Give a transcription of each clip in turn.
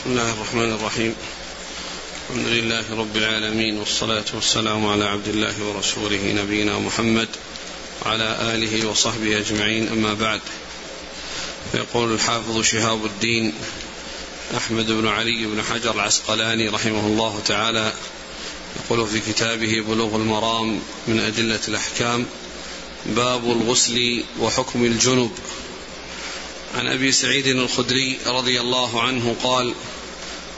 بسم الله الرحمن الرحيم. الحمد لله رب العالمين، والصلاة والسلام على عبد الله ورسوله نبينا محمد وعلى آله وصحبه أجمعين، أما بعد. يقول الحافظ شهاب الدين أحمد بن علي بن حجر العسقلاني رحمه الله تعالى، يقول في كتابه بلوغ المرام من أدلة الأحكام: باب الغسل وحكم الجنب. عن أبي سعيد الخدري رضي الله عنه قال: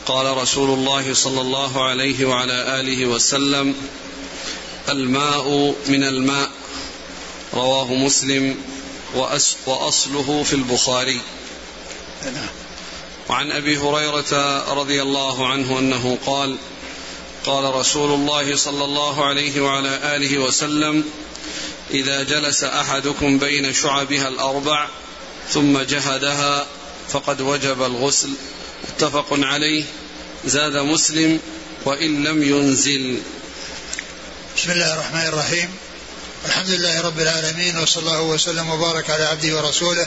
قال رسول الله صلى الله عليه وعلى آله وسلم: الماء من الماء. رواه مسلم وأصله في البخاري. وعن أبي هريرة رضي الله عنه أنه قال: قال رسول الله صلى الله عليه وعلى آله وسلم: إذا جلس أحدكم بين شعبها الأربع ثم جهدها فقد وجب الغسل. متفق عليه. زاد مسلم: وإن لم ينزل. بسم الله الرحمن الرحيم. الحمد لله رب العالمين، وصلى الله وسلم وبارك على عبده ورسوله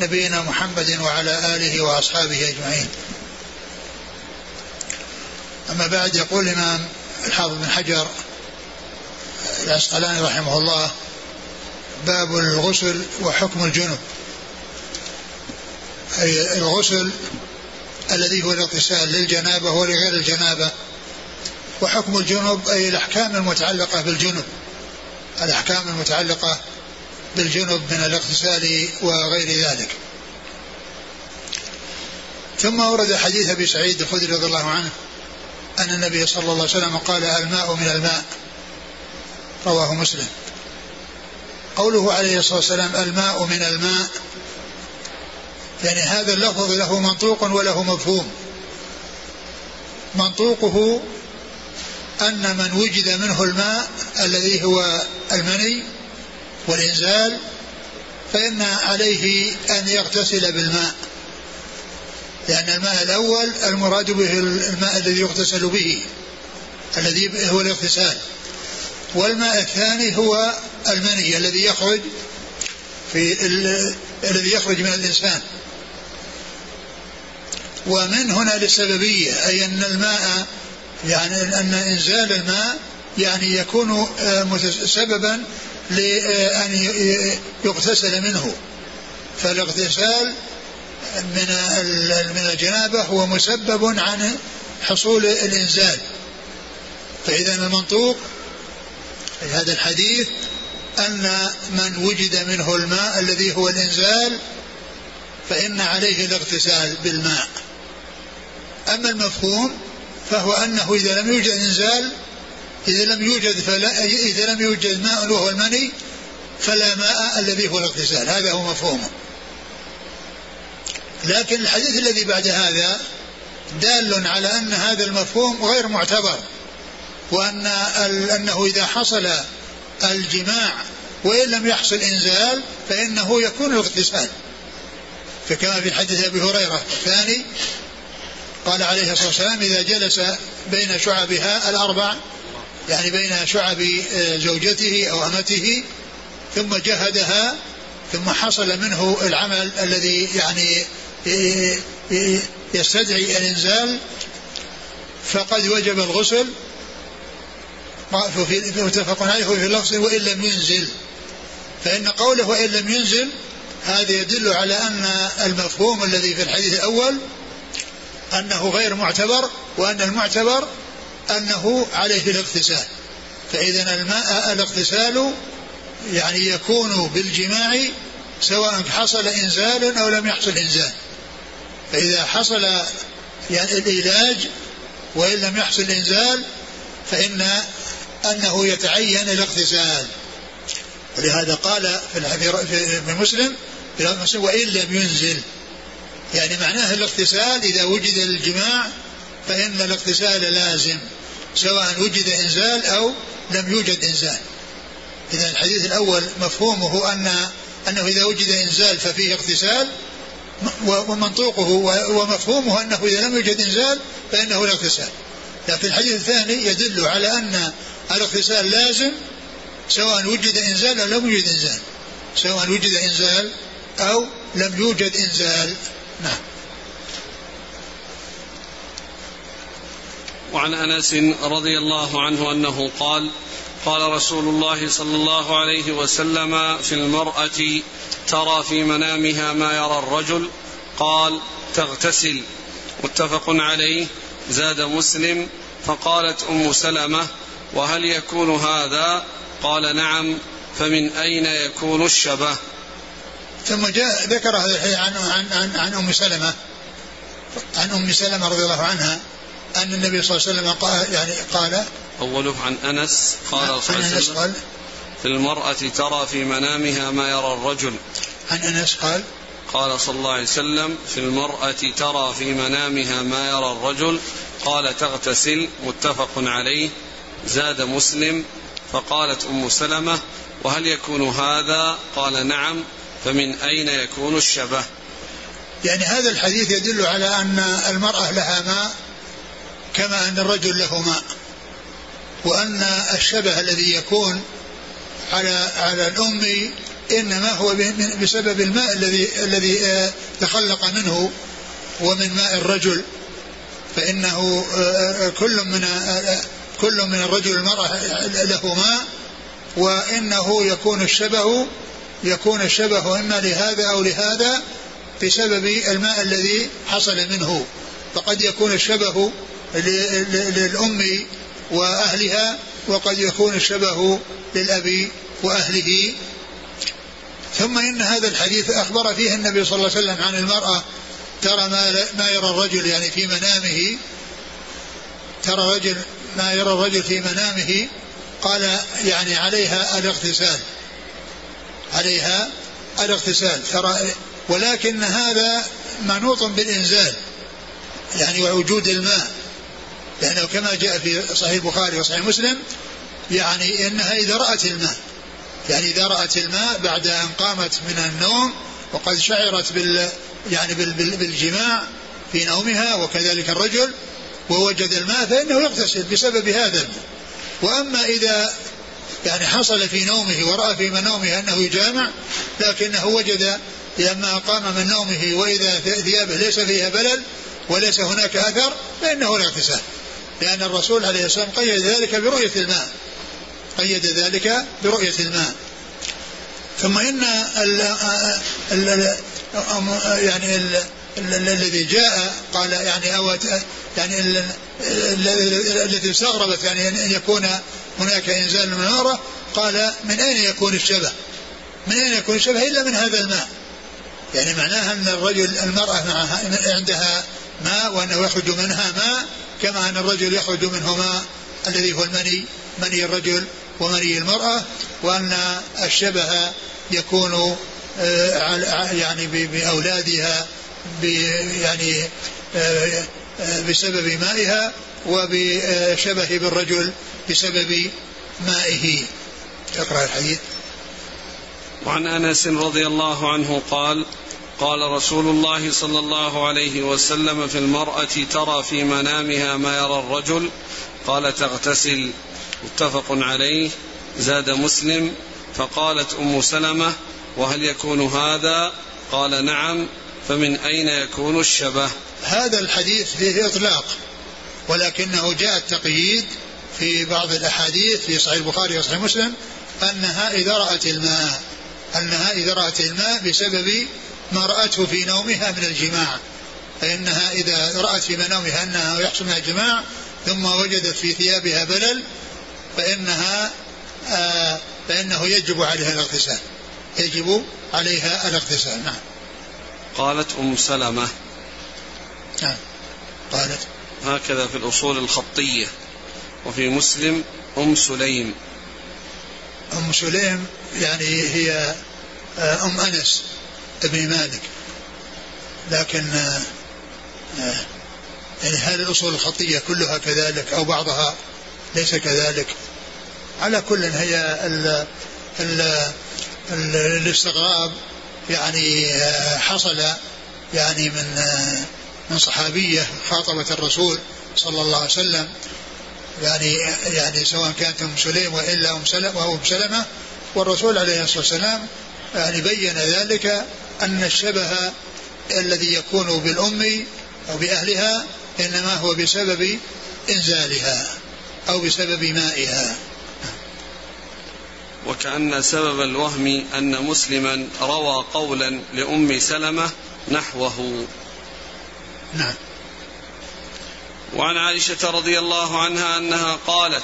نبينا محمد وعلى آله وأصحابه أجمعين. أما بعد، يقول الإمام الحافظ بن حجر العسقلاني رحمه الله: باب الغسل وحكم الجنب. أي الغسل الذي هو الاغتسال للجنابة ولغير الجنابة، وحكم الجنب أي الأحكام المتعلقة بالجنب، الأحكام المتعلقة بالجنب من الاغتسال وغير ذلك. ثم أورد حديث أبي سعيد الخدري رضي الله عنه أن النبي صلى الله عليه وسلم قال: الماء من الماء. رواه مسلم. قوله عليه الصلاة والسلام: الماء من الماء، يعني هذا اللفظ له منطوق وله مفهوم. منطوقه أن من وجد منه الماء الذي هو المني والإنزال فإن عليه أن يغتسل بالماء، لأن الماء الأول المراد به الماء الذي يغتسل به الذي هو الاغتسال، والماء الثاني هو المني الذي يخرج من الإنسان. ومن هنا للسببية، أي أن الماء يعني أن إنزال الماء يعني يكون سببا لأن يغتسل منه، فالاغتسال من الجنابة هو مسبب عن حصول الإنزال. فإذا المنطوق في هذا الحديث أن من وجد منه الماء الذي هو الإنزال فإن عليه الاغتسال بالماء. أما المفهوم فهو أنه إذا لم يوجد إنزال، إذا لم يوجد ماء وهو المني، فلا ماء الذي هو الاغتسال. هذا هو مفهومه. لكن الحديث الذي بعد هذا دال على أن هذا المفهوم غير معتبر، وأن أنه إذا حصل الجماع وإن لم يحصل إنزال فإنه يكون الاغتسال، فكما في حديث أبي هريرة الثاني قال عليه الصلاة والسلام: إذا جلس بين شعبها الأربع، يعني بين شعب زوجته أو أمته، ثم جهدها، ثم حصل منه العمل الذي يعني يستدعي الإنزال، فقد وجب الغسل. متفق عليه في اللفظ: وإن لم ينزل. فإن قوله وإن لم ينزل هذا يدل على أن المفهوم الذي في الحديث الأول أنه غير معتبر، وأن المعتبر أنه عليه الاغتسال. فإذا الماء الاغتسال يعني يكون بالجماع، سواء حصل إنزال أو لم يحصل إنزال. فإذا حصل يعني العلاج وإن لم يحصل إنزال فإن أنه يتعين الاغتسال. ولهذا قال في مسلم: وإن لم ينزل، يعني معناه الاغتسال إذا وجد الجماع فإن الاغتسال لازم، سواء وجد إنزال أو لم يوجد إنزال. إذا الحديث الأول مفهومه أنه إذا وجد إنزال ففيه اغتسال، ومنطوقه ومفهومه أنه إذا لم يوجد إنزال فإنه الاغتسال. لكن الحديث الثاني يدل على أن الاغتسال لازم سواء وجد إنزال أو لم يوجد إنزال، نعم. وعن أنس رضي الله عنه أنه قال: قال رسول الله صلى الله عليه وسلم في المرأة: ترى في منامها ما يرى الرجل، قال: تغتسل. متفق عليه. زاد مسلم: فقالت أم سلمة: وهل يكون هذا؟ قال: نعم. فمن أين يكون الشبه؟ ثم جاء ذكر عن أم سلمة، عن أم سلمة رضي الله عنها أن النبي صلى الله عليه وسلم قال، يعني قال أوله عن أنس قال صلى الله عليه وسلم: في المرأة ترى في منامها ما يرى الرجل. عن أنس قال: قال صلى الله عليه وسلم: في المرأة ترى في منامها ما يرى الرجل، قال: تغتسل. متفق عليه. زاد مسلم: فقالت أم سلمة: وهل يكون هذا؟ قال: نعم. فمن أين يكون الشبه؟ يعني هذا الحديث يدل على أن المرأة لها ماء كما أن الرجل له ماء، وأن الشبه الذي يكون على الأم إنما هو بسبب الماء الذي تخلق منه ومن ماء الرجل، فإنه كل من الرجل والمرأة له ماء، وإنه يكون الشبه إما لهذا أو لهذا بسبب الماء الذي حصل منه. فقد يكون الشبه للأم وأهلها، وقد يكون الشبه للأب وأهله. ثم إن هذا الحديث أخبر فيه النبي صلى الله عليه وسلم عن المرأة ترى ما يرى الرجل، يعني في منامه، ترى رجل ما يرى الرجل في منامه، قال يعني عليها الاغتسال ترى، ولكن هذا منوط بالإنزال، يعني ووجود الماء، لأنه كما جاء في صحيح البخاري وصحيح مسلم يعني إنها إذا رأت الماء بعد أن قامت من النوم وقد شعرت بالجماع في نومها، وكذلك الرجل، ووجد الماء فإنه يغتسل بسبب هذا. وأما إذا يعني حصل في نومه ورأى في نومه أنه يجامع، لكنه وجد لما قام من نومه وإذا ثيابه ليس فيها بلل وليس هناك أثر، فإنه لا اغتسال، لأن الرسول عليه الصلاة والسلام قيد ذلك برؤية الماء. ثم إن الذي جاء قال يعني الذي استغربت يعني أن يكون هناك إنزال من المرأة، قال: من أين يكون الشبه إلا من هذا الماء، يعني معناها أن المرأة عندها ماء وأنه يخرج منها ماء كما أن الرجل يخرج منه ماء الذي هو المني، مني الرجل ومني المرأة، وأن الشبه يكون يعني بأولادها يعني بسبب مائها، وبشبه بالرجل بسبب مائه. اقرأ الحديث. وعن أنس رضي الله عنه قال: قال رسول الله صلى الله عليه وسلم: في المرأة ترى في منامها ما يرى الرجل، قال: تغتسل. متفق عليه. زاد مسلم: فقالت أم سلمة: وهل يكون هذا؟ قال: نعم. فمن أين يكون الشبه؟ هذا الحديث فيه إطلاق، ولكنه جاء التقييد في بعض الأحاديث في صحيح البخاري وصحيح مسلم أنها إذا رأت الماء بسبب ما رأته في نومها من الجماع، فإنها إذا رأت في منامها أنها يحصل منها جماع ثم وجدت في ثيابها بلل فإنه يجب عليها الاغتسال. نعم. قالت أم سلمة. نعم. قالت هكذا في الأصول الخطية، وفي مسلم أم سليم. أم سليم يعني هي أم أنس ابن مالك، لكن يعني هل الأصول الخطية كلها كذلك أو بعضها ليس كذلك؟ على كل هي الاستغراب يعني حصل يعني من صحابية خاطبت الرسول صلى الله عليه وسلم، يعني سواء كانت أم سليم وإلا أم سلمة، والرسول عليه الصلاة والسلام يعني بين ذلك أن الشبه الذي يكون بالأم أو بأهلها إنما هو بسبب إنزالها أو بسبب مائها. وكأن سبب الوهم أن مسلما روى قولا لأم سلمة نحوه. نعم. وعن عائشة رضي الله عنها أنها قالت: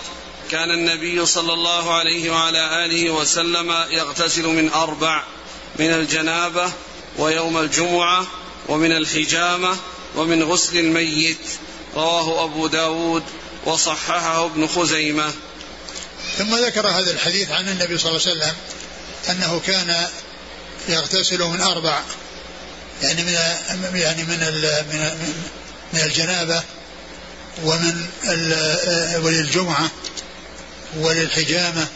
كان النبي صلى الله عليه وعلى آله وسلم يغتسل من 4، من الجنابة ويوم الجمعة ومن الحجامة ومن غسل الميت. رواه أبو داود وصححه ابن خزيمة. ثم ذكر هذا الحديث عن النبي صلى الله عليه وسلم أنه كان يغتسل من 4، يعني من الجنابة ومن وللجمعة وللحجامة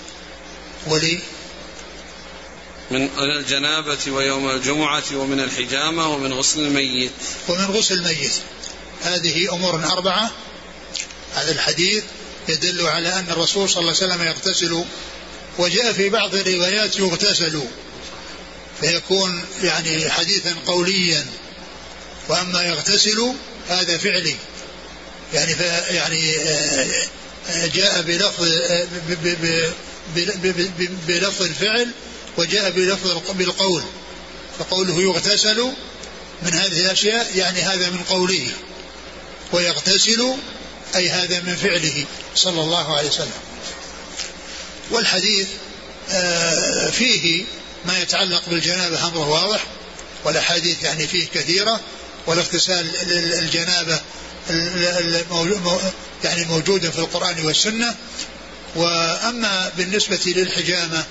من الجنابة ويوم الجمعة ومن الحجامة ومن غسل الميت. هذه أمور 4. هذا الحديث يدل على أن الرسول صلى الله عليه وسلم يغتسل، وجاء في بعض الروايات يغتسل، فيكون يعني حديثا قوليا، وأما يغتسل هذا فعلي، يعني جاء بلفظ الفعل وجاء بلفظ بالقول، فقوله يغتسل من هذه الأشياء يعني هذا من قوله، ويغتسل أي هذا من فعله صلى الله عليه وسلم. والحديث فيه ما يتعلق بالجنابة أمره واضح، والأحاديث يعني فيه كثيرة، والاغتسال للجنابة يعني موجودة في القرآن والسنة. وأما بالنسبة للحجامة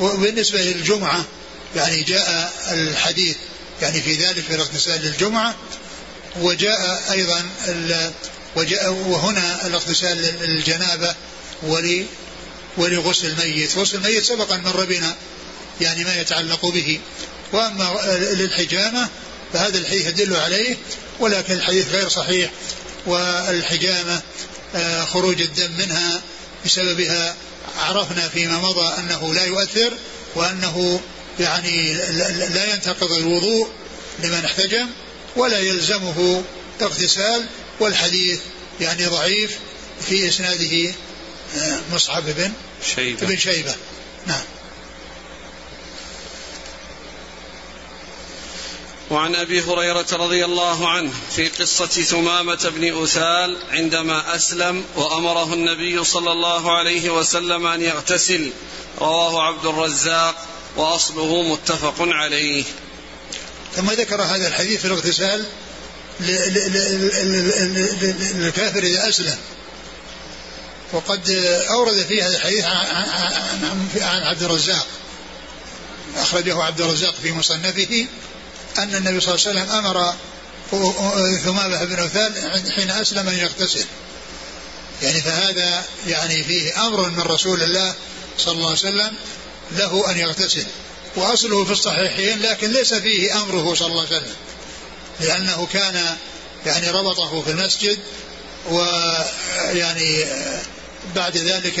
وبالنسبة للجمعة يعني جاء الحديث يعني في ذلك في الاغتسال للجمعة، وجاء أيضا وهنا الاغتسال للجنابة ولغسل الميت. غسل الميت سبقا مر بنا يعني ما يتعلق به. وأما للحجامة فهذا الحديث يدل عليه، ولكن الحديث غير صحيح، والحجامة خروج الدم منها بسببها عرفنا فيما مضى أنه لا يؤثر، وأنه يعني لا ينتقض الوضوء لمن احتجم ولا يلزمه اغتسال. والحديث يعني ضعيف في إسناده مصعب بن شيبة. نعم. وعن أبي هريرة رضي الله عنه في قصة ثمامة بن أثال عندما أسلم وأمره النبي صلى الله عليه وسلم أن يغتسل. رواه عبد الرزاق وأصله متفق عليه. ثم ذكر هذا الحديث في الاغتسال للكافر إذا أسلم، وقد أورد فيه هذا الحديث عن عبد الرزاق، أخرجه عبد الرزاق في مصنفه أن النبي صلى الله عليه وسلم أمر ثمامة بن أثال حين أسلم أن يغتسل، يعني فهذا يعني فيه أمر من رسول الله صلى الله عليه وسلم له أن يغتسل، وأصله في الصحيحين لكن ليس فيه أمره صلى الله عليه وسلم، لأنه كان يعني ربطه في المسجد، ويعني بعد ذلك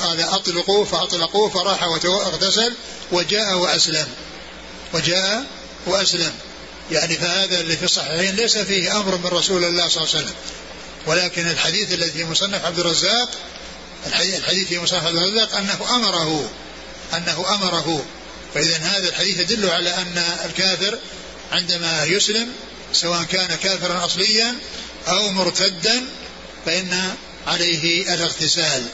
قال أطلقوه فأطلقوه، فراح واغتسل وجاء وأسلم يعني فهذا اللي في الصحيحين ليس فيه أمر من رسول الله صلى الله عليه وسلم. ولكن الحديث الذي في مصنف عبد الرزاق أنه أمره فإذن هذا الحديث يدل على أن الكافر عندما يسلم سواء كان كافرا أصليا أو مرتدا فإن عليه الاغتسال.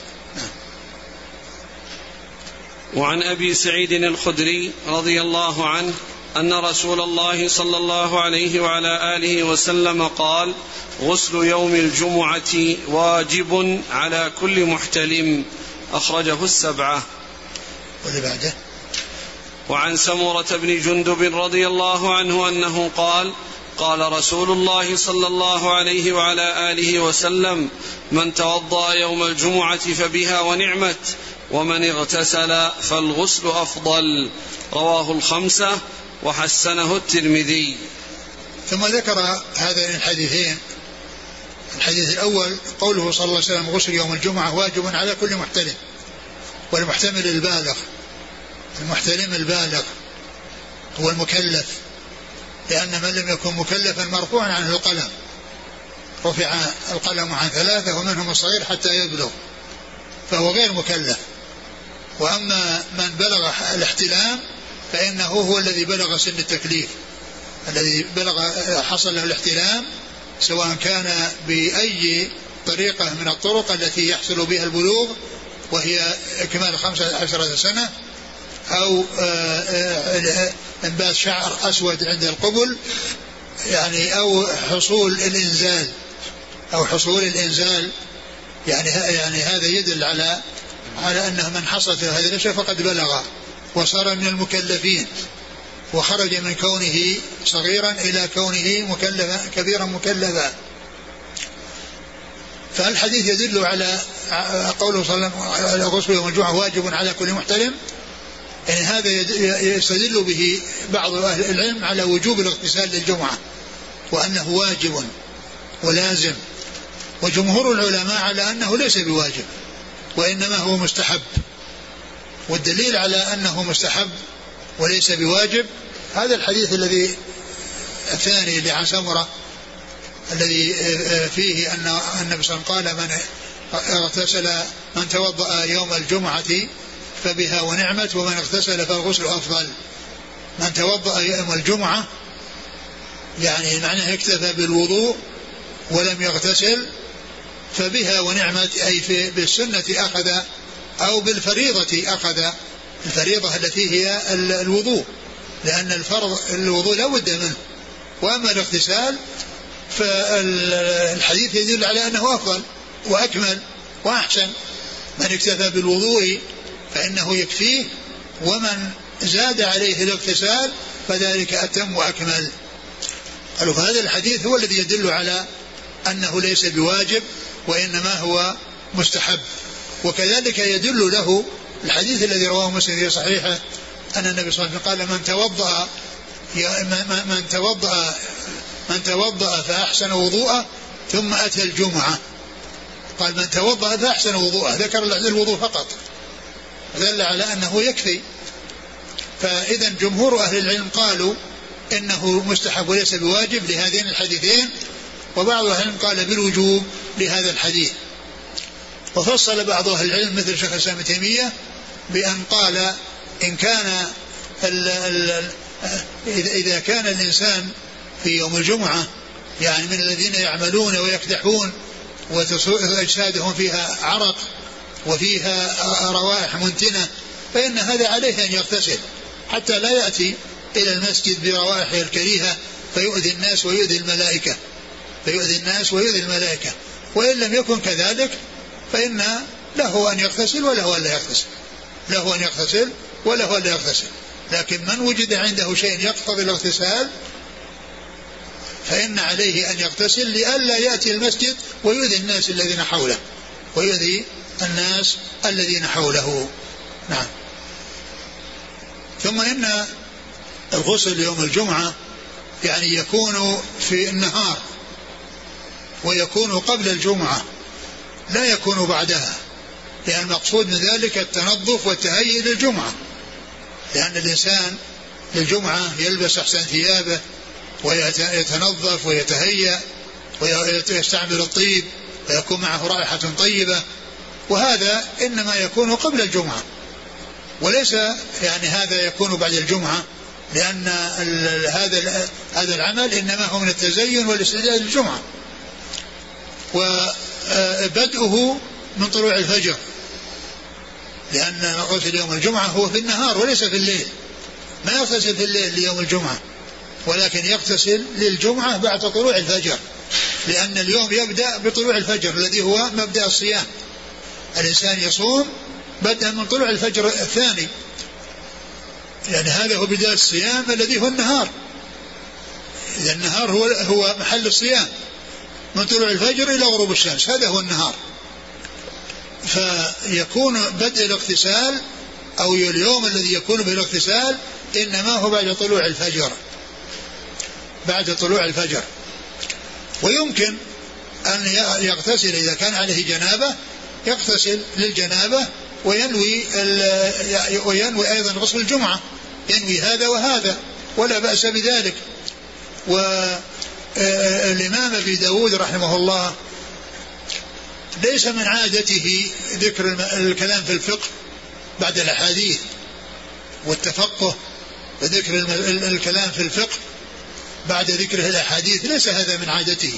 وعن أبي سعيد الخدري رضي الله عنه أن رسول الله صلى الله عليه وعلى آله وسلم قال: غسل يوم الجمعة واجب على كل محتلم. أخرجه 7. بعده. وعن سمرة بن جندب رضي الله عنه أنه قال: قال رسول الله صلى الله عليه وعلى آله وسلم: من توضأ يوم الجمعة فبها ونعمت، ومن اغتسل فالغسل أفضل. رواه 5 وحسنه الترمذي. ثم ذكر هذين الحديثين. الحديث الأول قوله صلى الله عليه وسلم: غسل يوم الجمعة واجب على كل محتلم، والمحتمل البالغ، المحتلم البالغ هو المكلف، لأن من لم يكن مكلفا مرفوعا عنه القلم، رفع القلم عن ثلاثة ومنهم الصغير حتى يبلغ فهو غير مكلف. وأما من بلغ الاحتلام فإنه هو الذي بلغ سن التكليف، الذي بلغ حصل له الاحتلام سواء كان بأي طريقة من الطرق التي يحصل بها البلوغ وهي إكمال 15 سنة أو انبات شعر أسود عند القبل يعني أو حصول الإنزال يعني هذا يدل على أنه من حصلت هذه الأشياء فقد بلغ وصار من المكلفين وخرج من كونه صغيرا إلى كونه مكلفا كبيرا مكلفا. فالحديث يدل على قوله صلى الله عليه وسلم الغسل يوم الجمعة واجب على كل محتلم، يعني هذا يستدل به بعض أهل العلم على وجوب الاغتسال للجمعة وأنه واجب ولازم، وجمهور العلماء على أنه ليس بواجب وإنما هو مستحب. والدليل على أنه مستحب وليس بواجب هذا الحديث الذي الثاني اللي عن سمرة الذي فيه أن النبي صلى الله عليه وسلم قال من اغتسل من توضأ يوم الجمعة فبها ونعمت ومن اغتسل فالغسل أفضل. من توضأ يوم الجمعة يعني معناه اكتفى بالوضوء ولم يغتسل فبها ونعمت، أي بالسنة أخذ أو بالفريضة أخذ، الفريضة التي هي الوضوء لأن الفرض الوضوء لا بد منه. وأما الاغتسال فالحديث يدل على أنه أفضل وأكمل وأحسن، من اكتفى بالوضوء فإنه يكفيه ومن زاد عليه الاغتسال فذلك أتم وأكمل. قالوا فهذا الحديث هو الذي يدل على أنه ليس بواجب وإنما هو مستحب. وكذلك يدل له الحديث الذي رواه مسلم في صحيحه أن النبي صلى الله عليه وسلم قال من توضأ فأحسن وضوءه ثم أتى الجمعة، قال من توضأ فأحسن وضوءه، ذكر الوضوء فقط، دل على أنه يكفي. فإذا جمهور أهل العلم قالوا إنه مستحب وليس بواجب لهذين الحديثين، وبعض أهل العلم قال بالوجوب لهذا الحديث. وفصل بعض أهل العلم مثل شيخ الإسلام ابن تيمية بأن قال إن كان إذا كان الإنسان في يوم الجمعة يعني من الذين يعملون ويكدحون وتصير أجسادهم فيها عرق وفيها روائح منتنة فإن هذا عليه أن يغتسل حتى لا يأتي إلى المسجد بروائحه الكريهة فيؤذي الناس ويؤذي الملائكة. وإن لم يكن كذلك فإن له أن يغتسل وله أن لا يغتسل. لكن من وجد عنده شيء يقتضي الاغتسال فإن عليه أن يغتسل لئلا يأتي المسجد ويؤذي الناس الذين حوله. نعم. ثم إن الغسل يوم الجمعة يعني يكون في النهار ويكون قبل الجمعة لا يكون بعدها، لأن المقصود من ذلك التنظف والتهيئ للجمعة، لأن الإنسان للجمعة يلبس أحسن ثيابه ويتنظف ويتهيئ ويستعمل الطيب ويكون معه رائحة طيبة، وهذا إنما يكون قبل الجمعة وليس يعني هذا يكون بعد الجمعة، لأن هذا العمل إنما هو من التزين والاستعداد للجمعة، وبدؤه من طلوع الفجر، لأن غسل يوم الجمعة هو في النهار وليس في الليل، ما يغتسل في الليل ليوم الجمعة ولكن يغتسل للجمعة بعد طلوع الفجر، لأن اليوم يبدأ بطلوع الفجر الذي هو مبدأ الصيام، الإنسان يصوم بدءا من طلوع الفجر الثاني، يعني هذا هو بداية الصيام الذي هو النهار، إذا النهار هو محل الصيام من طلوع الفجر إلى غروب الشمس، هذا هو النهار. فيكون بدء الاغتسال أو اليوم الذي يكون به الاغتسال إنما هو بعد طلوع الفجر. ويمكن أن يغتسل إذا كان عليه جنابة يغتسل للجنابة وينوي أيضا غسل الجمعة، ينوي هذا وهذا ولا بأس بذلك. الإمام أبي داود رحمه الله ليس من عادته ذكر الكلام في الفقه بعد الأحاديث والتفقه، وذكر الكلام في الفقه بعد ذكره الأحاديث ليس هذا من عادته،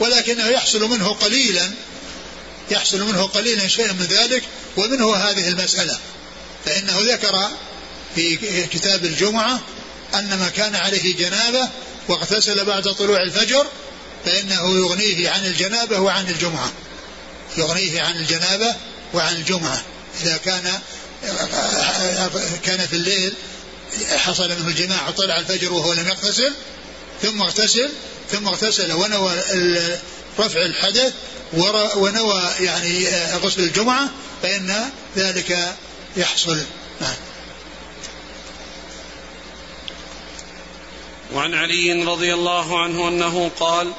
ولكنه يحصل منه قليلا شيئا من ذلك، ومنه هذه المسألة. فإنه ذكر في كتاب الجمعة أن ما كان عليه جنابة واغتسل بعد طلوع الفجر فإنه يغنيه عن الجنابة وعن الجمعة إذا كان في الليل حصل منه الجماع طلع الفجر وهو لم يغتسل ثم اغتسل ونوى رفع الحدث ونوى يعني غسل الجمعة فإن ذلك يحصل. وعن علي رضي الله عنه أنه قال: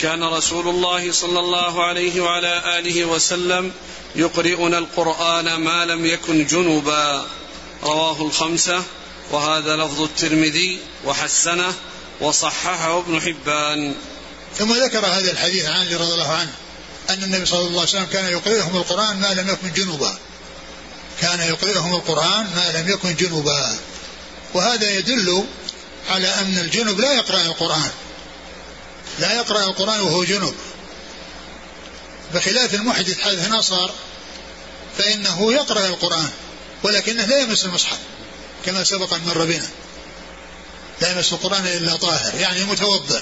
كان رسول الله صلى الله عليه وعلى آله وسلم يقرئنا القرآن ما لم يكن جنبا، رواه الخمسة، وهذا لفظ الترمذي وحسنه وصححه ابن حبان. ثم ذكر هذا الحديث عن علي رضي الله عنه أن النبي صلى الله عليه وسلم كان يقرئهم القرآن ما لم يكن جنبا، وهذا يدل على أن الجنب لا يقرأ القرآن وهو جنب، بخلاف المحدث حدث نصر فإنه يقرأ القرآن ولكنه لا يمس المصحف كما سبق أن مر بنا، لا يمس القرآن إلا طاهر، يعني متوضئ،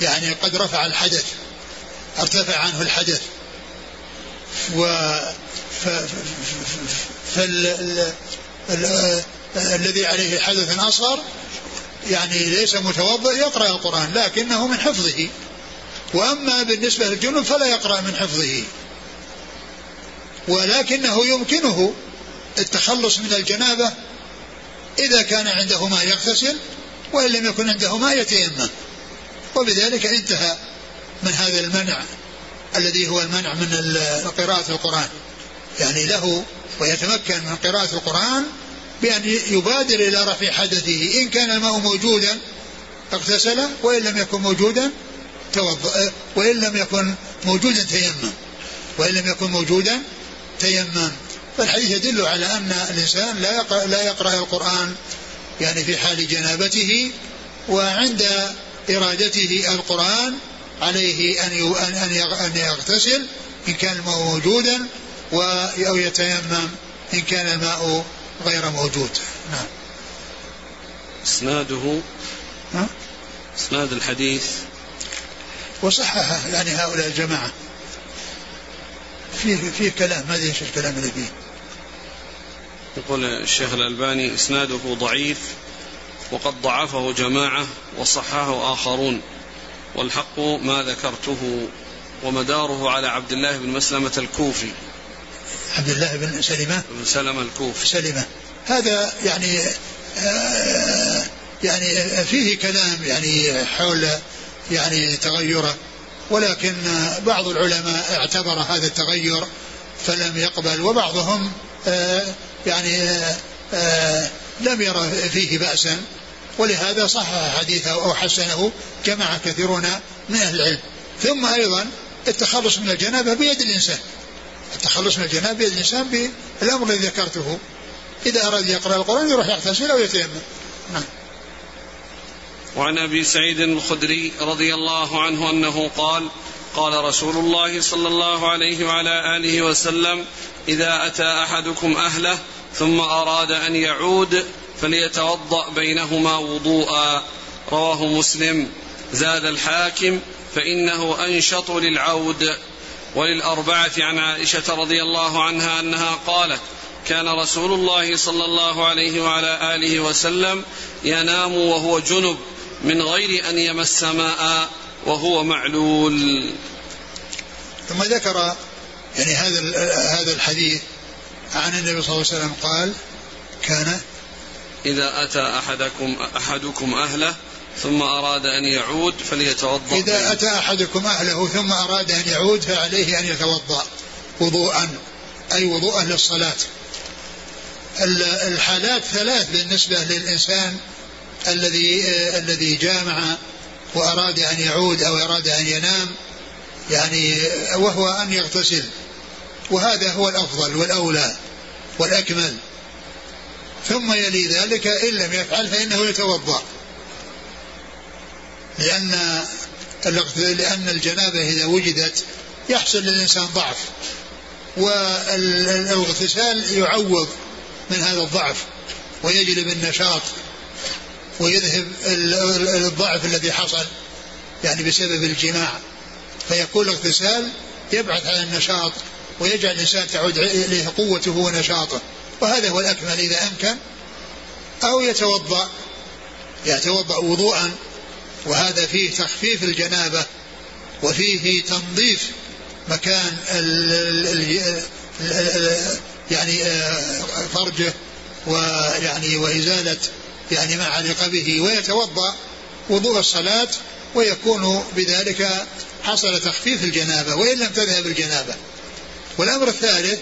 يعني قد ارتفع عنه الحدث. الذي عليه حدث أصغر يعني ليس متوضئ يقرأ القرآن لكنه من حفظه، وأما بالنسبة للجنب فلا يقرأ من حفظه، ولكنه يمكنه التخلص من الجنابة إذا كان عنده ما يغتسل، وإن لم يكن عنده ما يتيمم، وبذلك انتهى من هذا المنع الذي هو المنع من قراءة القرآن، يعني له ويتمكن من قراءة القرآن بأن يبادر إلى رفع حدثه، إن كان الماء موجودا اغتسل، وإن لم يكن موجودا تيمم. فالحديث يدل على أن الإنسان لا يقرأ القرآن يعني في حال جنابته، وعند إرادته القرآن عليه أن يغتسل إن كان الماء موجودا، أو يتيمم إن كان الماء غير موجود. نعم. اسناد الحديث وصححه يعني هؤلاء الجماعة فيه كلام، ما ادري ايش الكلام اللي فيه. يقول الشيخ الألباني: اسناده ضعيف، وقد ضعفه جماعة وصححه آخرون، والحق ما ذكرته، ومداره على عبد الله بن مسلمة الكوفي. عبد الله بن سلمة الكوفي هذا يعني فيه كلام يعني حول يعني تغيره، ولكن بعض العلماء اعتبر هذا التغير فلم يقبل، وبعضهم لم يرى فيه بأسا، ولهذا صحح حديثه أو حسنه جمع كثيرون من أهل العلم. ثم أيضا التخلص من الجنابة بيد الإنسان بالأمر الذي ذكرته، إذا أراد يقرأ القرآن يروح يغتسل أو يتيمم. نعم. وعن أبي سعيد الخدري رضي الله عنه أنه قال: قال رسول الله صلى الله عليه وعلى آله وسلم: إذا أتى أحدكم أهله ثم أراد أن يعود فليتوضأ بينهما وضوءا، رواه مسلم، زاد الحاكم: فإنه أنشط للعود. وللأربعة عن عائشة رضي الله عنها أنها قالت: كان رسول الله صلى الله عليه وعلى آله وسلم ينام وهو جنب من غير أن يمس ماء وهو معلول. ثم ذكر يعني هذا الحديث عن النبي صلى الله عليه وسلم قال: كان إذا أتى أحدكم أهله ثم أراد أن يعود فليتوضأ. إذا أتى أحدكم أهله ثم أراد أن يعود فعليه أن يتوضأ وضوءا، أي وضوءا للصلاة. الحالات ثلاث بالنسبة للإنسان الذي جامع وأراد أن يعود أو أراد أن ينام يعني وهو أن يغتسل، وهذا هو الأفضل والأولى والأكمل. ثم يلي ذلك إن لم يفعل فإنه يتوضأ، لأن الجنابة إذا وجدت يحصل للإنسان ضعف، والاغتسال يعوض من هذا الضعف ويجلب النشاط ويذهب الضعف الذي حصل يعني بسبب الجماع، فيكون الاغتسال يبعث على النشاط ويجعل الإنسان تعود إليه قوته ونشاطه، وهذا هو الأكمل إذا أمكن. أو يتوضأ وضوءا، وهذا فيه تخفيف الجنابة وفيه تنظيف مكان يعني فرجه ويعني وإزالة يعني ما علق به، ويتوضأ وضوء الصلاة، ويكون بذلك حصل تخفيف الجنابة وإن لم تذهب الجنابة. والأمر الثالث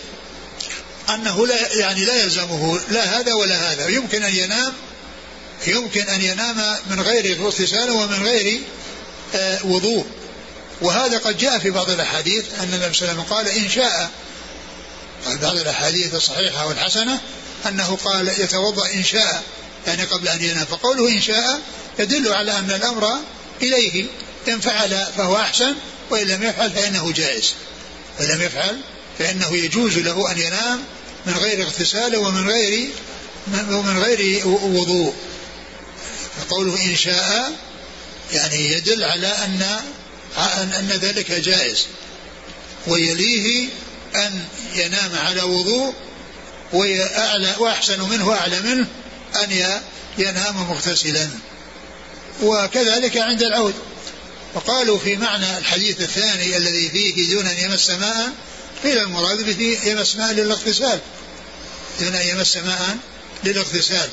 أنه لا يلزمه لا هذا ولا هذا، يمكن أن ينام من غير اغتسال ومن غير وضوء، وهذا قد جاء في بعض الأحاديث أن النبي صلى الله عليه وسلم قال إن شاء، بعض الأحاديث الصحيحة والحسنة أنه قال يتوضأ إن شاء يعني قبل أن ينام، فقوله إن شاء يدل على أن الأمر إليه، إن فعل فهو أحسن وإن لم يفعل فإنه جائز، وإن لم يفعل فإنه يجوز له أن ينام من غير اغتسال ومن غير وضوء. فقوله إن شاء يعني يدل على أن ذلك جائز، ويليه أن ينام على وضوء، وأحسن منه وأعلى منه أن ينام مغتسلا، وكذلك عند العود. وقالوا في معنى الحديث الثاني الذي فيه دون أن يمس ماء، قيل المراد به يمس ماء للاغتسال، دون أن يمس ماء للاغتسال،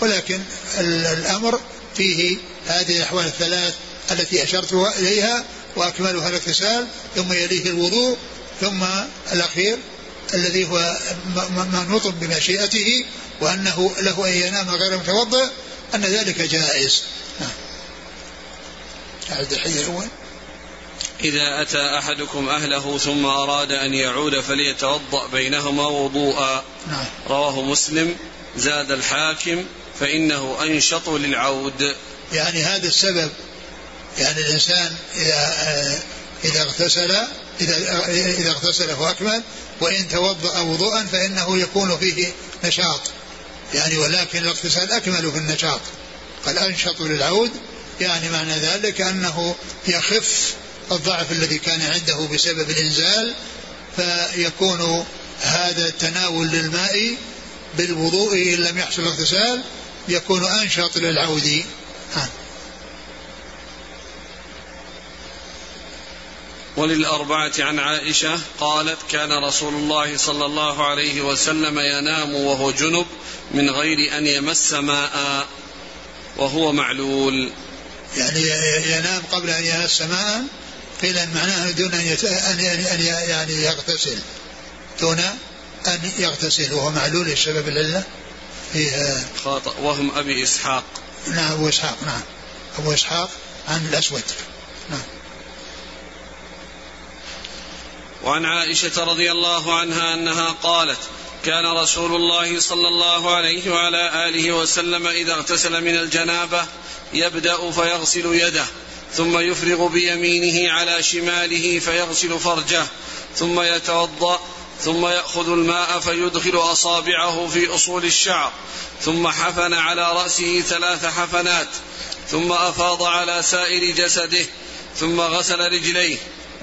ولكن الأمر فيه هذه الأحوال الثلاث التي أشرت إليها، وأكملها الاغتسال ثم يليه الوضوء، ثم الأخير الذي هو منوط بمشيئته وأنه له أن ينام غير متوضئ، أن ذلك جائز. إذا أتى أحدكم أهله ثم أراد أن يعود فليتوضأ بينهما وضوءا. رواه مسلم. زاد الحاكم فإنه أنشط للعود. يعني هذا السبب، يعني الإنسان إذا اغتسل فأكمل، وإن توضأ وضوءا فإنه يكون فيه نشاط يعني، ولكن الاغتسال أكمل في النشاط. قال أنشط للعود، يعني معنى ذلك أنه يخف الضعف الذي كان عنده بسبب الإنزال، فيكون هذا التناول للماء بالوضوء إن لم يحصل اغتسال يكون أنشط للعود. وللأربعة عن عائشة قالت كان رسول الله صلى الله عليه وسلم ينام وهو جنب من غير أن يمس ماء وهو معلول. يعني ينام قبل أن يمس ماء، قيل معناه دون أن يغتسل، دون أن يغتسل، وهو معلول السبب العلة فيه خاطئ. وهم أبي إسحاق، نعم أبو إسحاق، نعم أبو إسحاق عن الأسود، نعم. وعن عائشة رضي الله عنها أنها قالت كان رسول الله صلى الله عليه وعلى آله وسلم إذا اغتسل من الجنابة يبدأ فيغسل يده، ثم يفرغ بيمينه على شماله فيغسل فرجه، ثم يتوضأ، ثم يأخذ الماء فيدخل أصابعه في أصول الشعر، ثم حفن على رأسه 3 حفنات، ثم أفاض على سائر جسده، ثم غسل رجليه.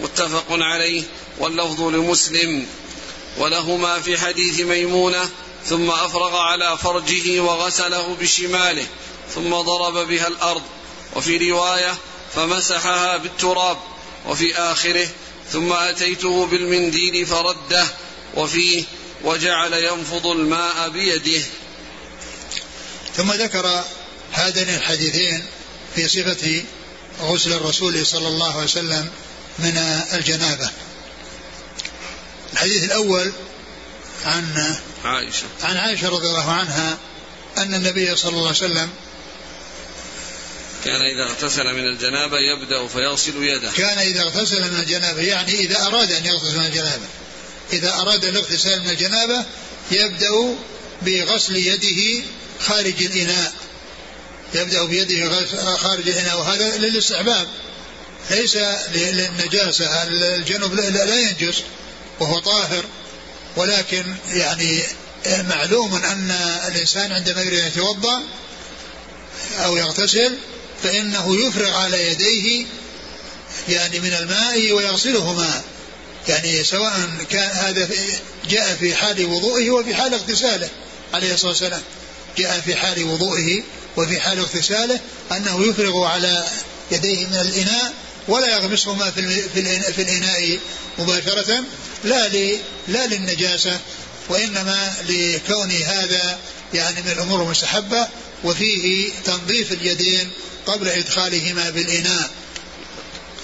متفق عليه، واللفظ لمسلم. ولهما في حديث ميمونة ثم أفرغ على فرجه وغسله بشماله ثم ضرب بها الأرض، وفي رواية فمسحها بالتراب، وفي آخره ثم أتيته بالمنديل فرده، وفيه وجعل ينفض الماء بيده. ثم ذكر هذين الحديثين في صفة غسل الرسول صلى الله عليه وسلم من الجنابة. الحديث الأول عن عائشة رضي الله عنها أن النبي صلى الله عليه وسلم كان إذا اغتسل من الجنابة يبدأ فيغسل يده. كان إذا اغتسل من الجنابة يعني إذا أراد أن يغتسل من الجنابة، إذا أراد الاغتسال من الجنابة يبدأ بغسل يده خارج الإناء، يبدأ بيده خارج الإناء، وهذا للاستحباب ليس للنجاسة. الجنب لا ينجس وهو طاهر، ولكن يعني معلوم أن الإنسان عندما يريد أن يتوضأ أو يغتسل فإنه يفرغ على يديه يعني من الماء ويغسلهما، يعني سواء كان هذا جاء في حال وضوئه وفي حال اغتساله عليه الصلاة والسلام، جاء في حال وضوئه وفي حال اغتساله أنه يفرغ على يديه من الإناء ولا يغمسهما في الإناء مباشرة، لا للنجاسة، وإنما لكون هذا يعني من الأمور المستحبة، وفيه تنظيف اليدين قبل إدخالهما بالإناء،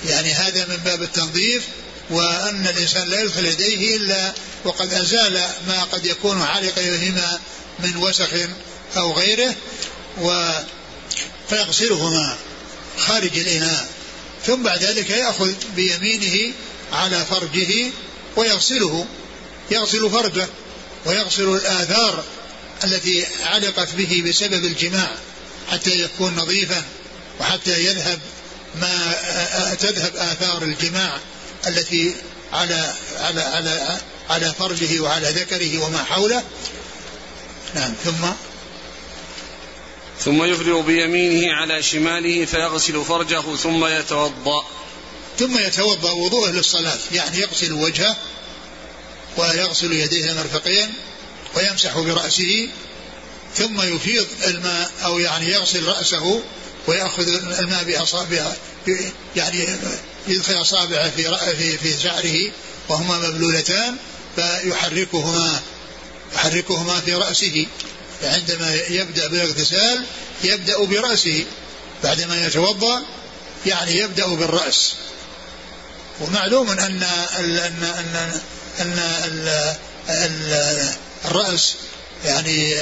يعني هذا من باب التنظيف، وأن الإنسان لا يدخل يديه إلا وقد أزال ما قد يكون علقهما من وسخ أو غيره، فيغسلهما خارج الإناء، ثم بعد ذلك يأخذ بيمينه على فرجه ويغسله، يغسل فرجه ويغسل الآثار التي علقت به بسبب الجماع حتى يكون نظيفا، وحتى يذهب ما تذهب آثار الجماع التي على فرجه وعلى ذكره وما حوله. نعم. ثم يفرغ بيمينه على شماله فيغسل فرجه ثم يتوضأ. ثم يتوضأ وضوءه للصلاة، يعني يغسل وجهه ويغسل يديه المرفقين ويمسح برأسه، ثم يفيض الماء، أو يعني يغسل رأسه ويأخذ الماء بأصابعه، يعني يدخل أصابعه في شعره وهما مبلولتان فيحركهما في رأسه، فعندما يبدأ بالاغتسال يبدأ برأسه، بعدما يتوضأ يعني يبدأ بالرأس. ومعلوم أن الرأس يعني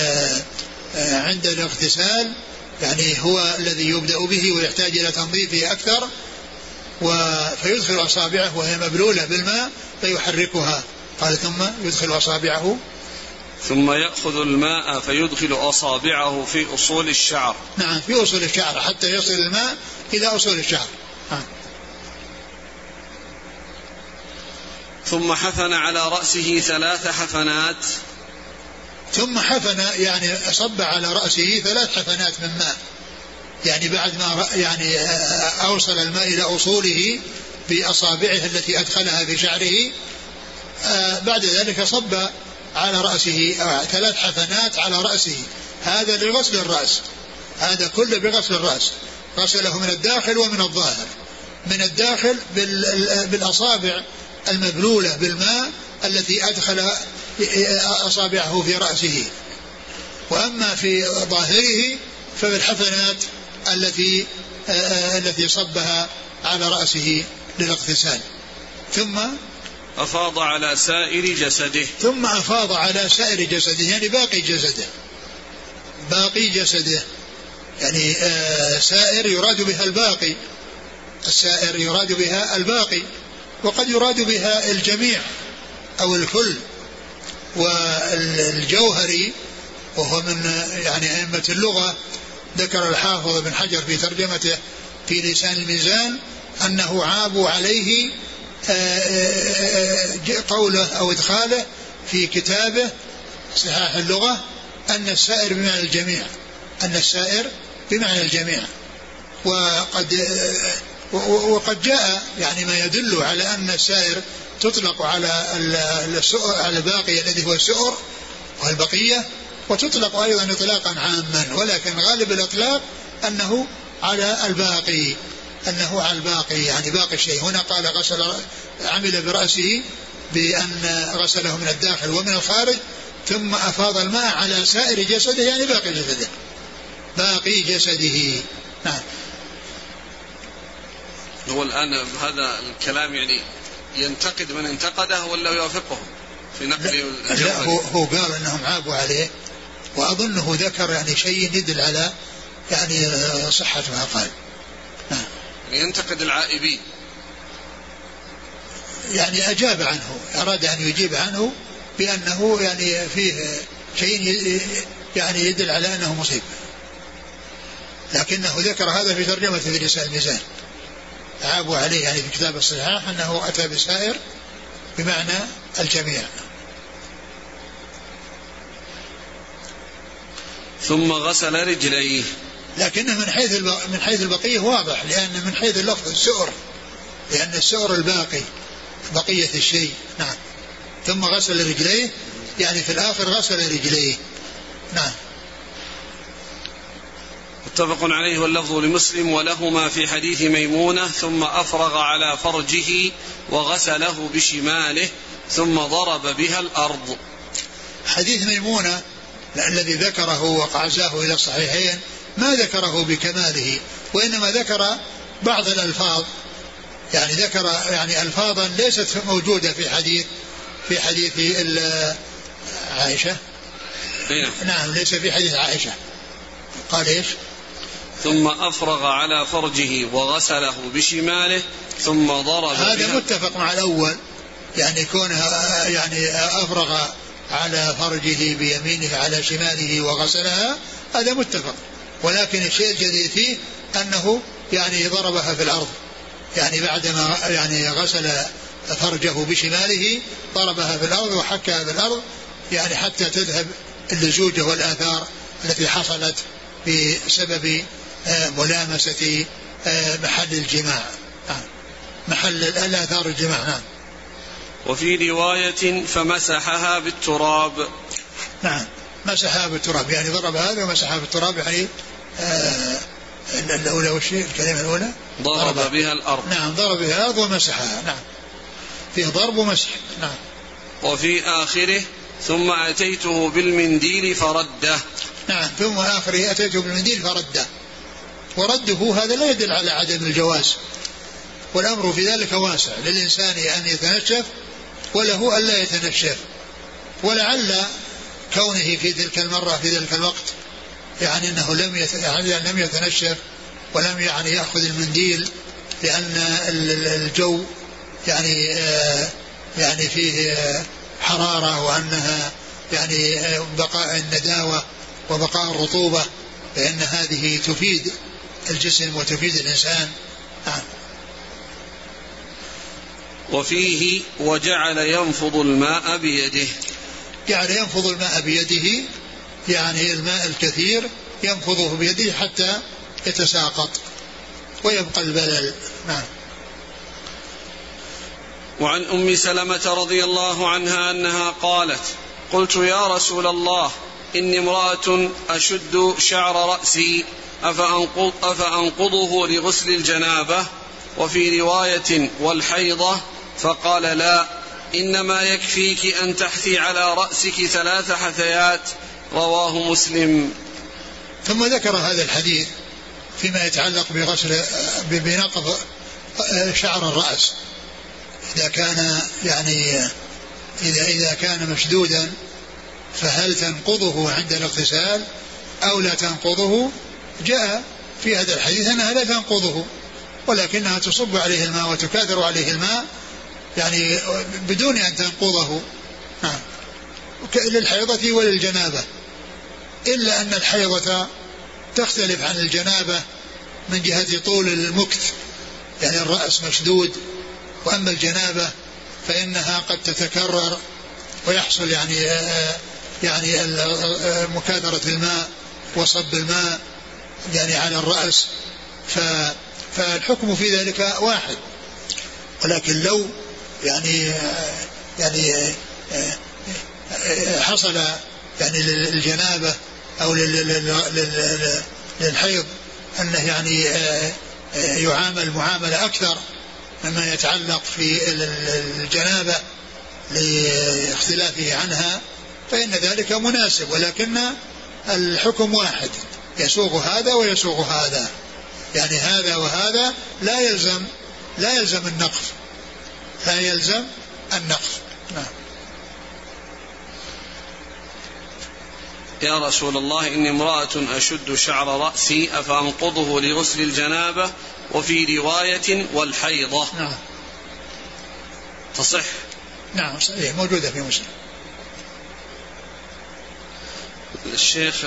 عند الاغتسال يعني هو الذي يبدأ به ويحتاج إلى تنظيفه أكثر، فيدخل أصابعه وهي مبلولة بالماء فيحركها. قال ثم يدخل أصابعه، ثم يأخذ الماء فيدخل أصابعه في أصول الشعر. نعم، في أصول الشعر حتى يصل الماء إلى أصول الشعر. ثم حفن على رأسه 3 حفنات. ثم حفن يعني صب على رأسه 3 حفنات من ماء، يعني بعد ما يعني أوصل الماء إلى أصوله بأصابعه التي أدخلها في شعره، بعد ذلك صب على رأسه 3 حفنات على رأسه. هذا لغسل الرأس، هذا كله بغسل الرأس، غسله من الداخل ومن الظاهر. من الداخل بالأصابع المبلولة بالماء التي أدخل أصابعه في رأسه، وأما في ظاهره فبالحفنات التي صبها على رأسه للاغتسال. ثم أفاض على سائر جسده. ثم أفاض على سائر جسده يعني باقي جسده يعني السائر يراد بها الباقي وقد يراد بها الجميع أو الكل. والجوهري وهو من يعني أئمة اللغة ذكر الحافظ بن حجر في ترجمته في لسان الميزان أنه عابوا عليه قوله أو إدخاله في كتابه صحاح اللغة أن السائر بمعنى الجميع، أن السائر بمعنى الجميع، وقد جاء يعني ما يدل على أن السائر تطلق على الباقي الذي هو السؤر والبقية، وتطلق أيضا إطلاقا عاما، ولكن غالب الإطلاق أنه على الباقي، أنه على الباقي يعني باقي شيء. هنا قال عمل برأسه بأن غسله من الداخل ومن الخارج، ثم أفاض الماء على سائر جسده يعني باقي جسده. نعم. هو الآن هذا الكلام يعني ينتقد من انتقده ولا يوافقه في نقل الجوهري؟ لا، هو قال أنهم عابوا عليه، وأظنه ذكر يعني شيء يدل على يعني صحة ما قال. ينتقد العائبين. يعني أجاب عنه، أراد أن يجيب عنه بأنه يعني فيه شيء يعني يدل على أنه مصيب، لكنه ذكر هذا في ترجمة في رسالة الميزان، عابوا عليه يعني في كتاب الصحاح أنه أتى بسائر بمعنى الجميع. ثم غسل رجليه، لكنه من حيث البقية واضح، لأن من حيث اللفظ السؤر، لأن السؤر الباقي بقية الشيء. نعم. ثم غسل رجليه يعني في الآخر غسل رجليه. نعم. متفق عليه واللفظ لمسلم ولهما في حديث ميمونة: ثم أفرغ على فرجه وغسله بشماله ثم ضرب بها الأرض. حديث ميمونة الذي ذكره وقعزاه إلى الصحيحين ما ذكره بكماله، وإنما ذكر بعض الألفاظ، يعني ذكر يعني ألفاظا ليست موجودة في حديث عائشة. نعم، ليس في حديث عائشة. قال إيش؟ ثم أفرغ على فرجه وغسله بشماله ثم ضرب. هذا متفق مع الأول، يعني كونها يعني أفرغ على فرجه بيمينه على شماله وغسلها، هذا متفق، ولكن الشيء الجديد فيه أنه يعني ضربها في الأرض، يعني بعدما يعني غسل فرجه بشماله ضربها في الأرض وحكها بالأرض، يعني حتى تذهب اللزوجة والآثار التي حصلت بسبب ملامسة محل الجماع، محل الآثار الجماع. نعم. وفي رواية: فمسحها بالتراب. نعم، مسحها بالتراب يعني ضرب هذا ومسحها بالتراب، يعني الأولى والشيء الكلمة الأولى ضرب بها الأرض. نعم، ضرب بها الأرض ومسحها. نعم، فيه ضرب ومسح. نعم. وفي آخره: ثم أتيته بالمنديل فرده. نعم، ثم آخره: أتيته بالمنديل فرده. ورده هذا لا يدل على عدم الجواز، والأمر في ذلك واسع، للإنسان أن يتنشف وله ألا يتنشف، ولعل كونه في تلك المرة في ذلك الوقت يعني أنه لم يتنشف ولم يعني يأخذ المنديل، لأن الجو يعني فيه حرارة، وأنها يعني بقاء النداوة وبقاء الرطوبة، لأن هذه تفيد الجسم وتفيد الإنسان. نعم. وفيه: وجعل ينفض الماء بيده. جعل ينفض الماء بيده يعني الماء الكثير ينفضه بيده حتى يتساقط ويبقى البلل. نعم. وعن أم سلمة رضي الله عنها أنها قالت: قلت يا رسول الله إني امرأة أشد شعر رأسي، أفأنقضه لغسل الجنابة؟ وفي رواية: والحيضة. فقال: لا، إنما يكفيك أن تحثي على رأسك 3 حثيات. رواه مسلم. ثم ذكر هذا الحديث فيما يتعلق بغسل بنقض شعر الرأس، إذا كان يعني إذا كان مشدودا فهل تنقضه عند الاغتسال أو لا تنقضه؟ جاء في هذا الحديث أنها لا تنقضه، ولكنها تصب عليه الماء وتكاثر عليه الماء يعني بدون أن تنقضه. نعم، للحيضة وللجنابة، إلا أن الحيضة تختلف عن الجنابة من جهة طول المكث، يعني الرأس مشدود، وأما الجنابة فإنها قد تتكرر ويحصل يعني مكاثرة الماء وصب الماء يعني على الرأس، فالحكم في ذلك واحد، ولكن لو يعني حصل يعني للجنابة أو للحيض أنه يعني يعامل معاملة أكثر مما يتعلق في الجنابة لاختلافه عنها، فإن ذلك مناسب، ولكن الحكم واحد، يسوق هذا ويسوق هذا، يعني هذا وهذا لا يلزم النقف، لا يلزم النقف. نعم. يا رسول الله إني امرأة أشد شعر رأسي، أفأنقضه لغسل الجنابة؟ وفي رواية والحيضة. نعم تصح. نعم صحيح موجودة في مسلم. الشيخ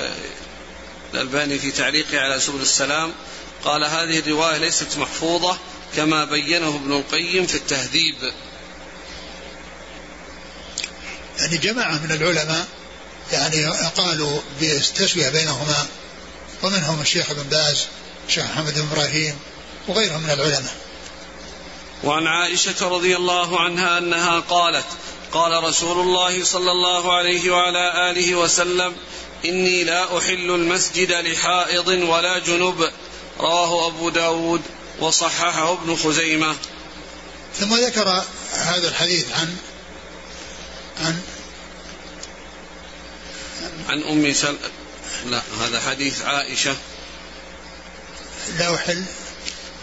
الألباني في تعليقه على سبل السلام قال هذه الرواية ليست محفوظة كما بينه ابن القيم في التهذيب. يعني جماعة من العلماء يعني قالوا بالتسوية بينهما ومنهم الشيخ ابن باز الشيخ محمد بن إبراهيم وغيرهم من العلماء. وعن عائشة رضي الله عنها أنها قالت قال رسول الله صلى الله عليه وعلى آله وسلم إني لا أحل المسجد لحائض ولا جنب. رواه أبو داود وصححه ابن خزيمة. ثم ذكر هذا الحديث عن أم سلمة. لا هذا حديث عائشة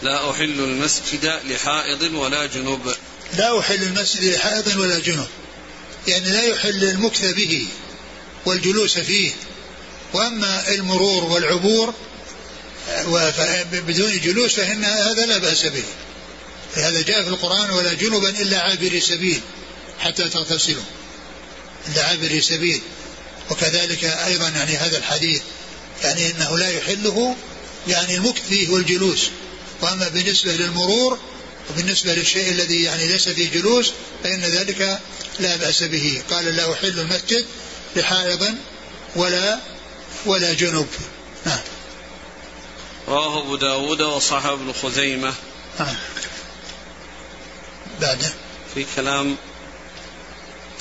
لا أحل المسجد لحائض ولا جنب. لا أحل المسجد لحائض ولا جنب يعني لا يحل المكث به والجلوس فيه. وأما المرور والعبور بدون جلوس فإن هذا لا بأس به. هذا جاء في القرآن ولا جنبا إلا عابري سبيل حتى تغتسلوا إلا عابري سبيل. وكذلك أيضا يعني هذا الحديث يعني أنه لا يحله يعني المكث فيه والجلوس. وأما بالنسبة للمرور وبالنسبة للشيء الذي يعني ليس فيه جلوس فإن ذلك لا بأس به. قال لا أحل المسجد لحائض ولا جنب. نعم رواه أبو داود وصححه ابن خزيمة. بعده في كلام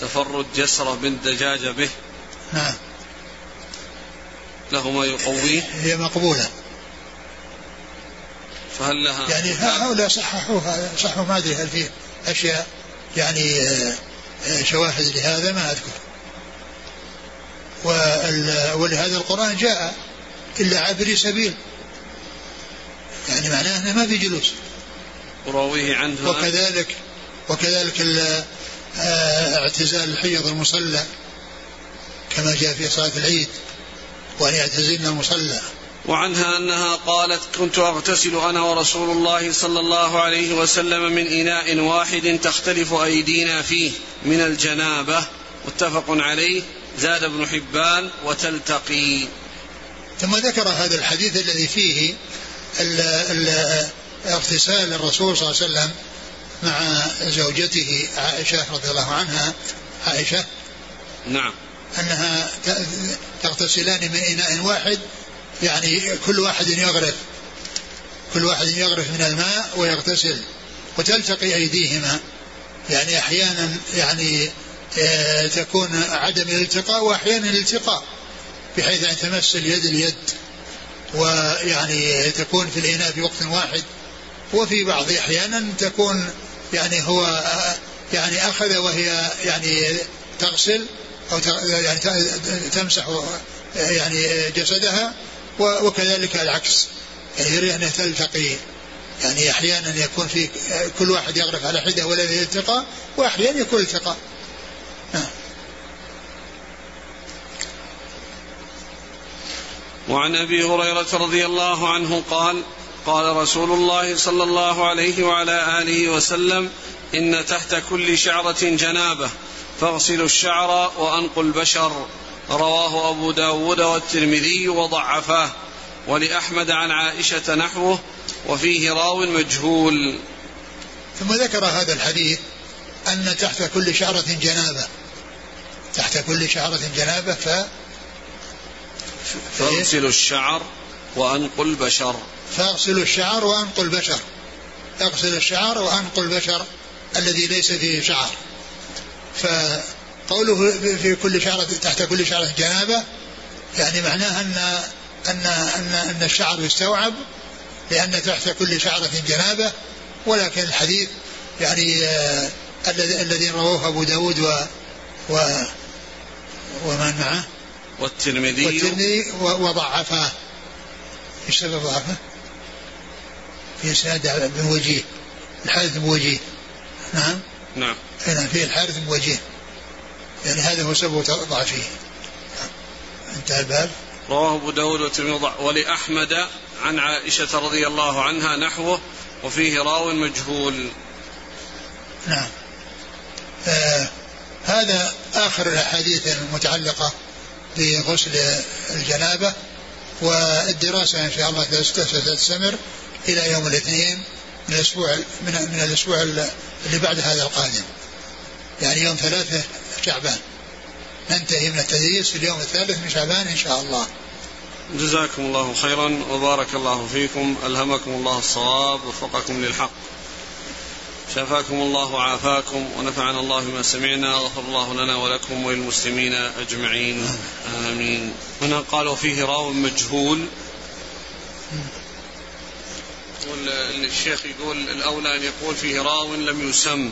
تفرد جسرة بن دجاجة به. نعم له ما يقويه هي مقبولة. فهل لها يعني هؤلاء صححوها صحوا ما أدري هل فيه أشياء يعني شواهد لهذا ما أذكر. ولهذا القرآن جاء إلا عابري سبيل يعني معناه أنه ما في جلوس. وراويه عنه وكذلك اعتزال الحيض المصلى كما جاء في صلاة العيد وأن يعتزلنا المصلى. وعنها أنها قالت كنت أغتسل أنا ورسول الله صلى الله عليه وسلم من إناء واحد تختلف أيدينا فيه من الجنابة. متفق عليه. زاد ابن حبان وتلتقي. ثم ذكر هذا الحديث الذي فيه اغتسال الرسول صلى الله عليه وسلم مع زوجته عائشة رضي الله عنها عائشة نعم أنها تغتسلان من إناء واحد يعني كل واحد يغرف من الماء ويغتسل. وتلتقي أيديهما يعني أحيانا يعني تكون عدم الالتقاء وأحيانا الالتقاء بحيث أن تمس اليد اليد ويعني تكون في الإناء في وقت واحد. وفي بعض أحيانا تكون يعني هو يعني أخذ وهي يعني تغسل أو يعني تمسح يعني جسدها وكذلك العكس يعني يريد أن تلتقي يعني أحيانا يكون في كل واحد يغرف على حدة ولا التقاء وأحيانا يكون التقاء. وعن أبي هريرة رضي الله عنه قال قال رسول الله صلى الله عليه وعلى آله وسلم إن تحت كل شعرة جنابة فاغسلوا الشعر وأنقوا البشر. رواه أبو داود والترمذي وضعفاه. ولأحمد عن عائشة نحوه وفيه راو مجهول. ثم ذكر هذا الحديث أن تحت كل شعرة جنابة فاغسلوا الشعر وأنقوا البشر اغسلوا الشعر وأنقوا البشر الذي ليس فيه شعر. فقوله في كل شعرة تحت كل شعرة جنابة يعني معناها أن الشعر يستوعب لأن تحت كل شعرة جنابة. ولكن الحديث يعني الذي رواه أبو داود ومن معه والترمذي وضعفه. ايش سبب ضعفه؟ في اسناد بن وجيه الحارث بن وجيه. نعم هنا في الحارث بن وجيه يعني هذا هو سبب ضعفه. انتهى الباب. رواه ابو داود وترمذي ولاحمد عن عائشة رضي الله عنها نحوه وفيه راو مجهول. نعم. هذا آخر الأحاديث المتعلقة بغسل الجنابة، والدراسة إن شاء الله ستستمر إلى يوم الاثنين من الأسبوع اللي بعد هذا القادم، يعني يوم 3 شعبان ننتهي من التدريس في اليوم 3 من شعبان إن شاء الله. جزاكم الله خيرا وبارك الله فيكم، ألهمكم الله الصواب ووفقكم للحق، شفاكم الله وعافاكم، ونفعنا الله بما سمعنا، غفر الله لنا ولكم وللمسلمين أجمعين، آمين. هنا قالوا فيه راو مجهول، والشيخ يقول الأولى أن يقول فيه راو لم يسم،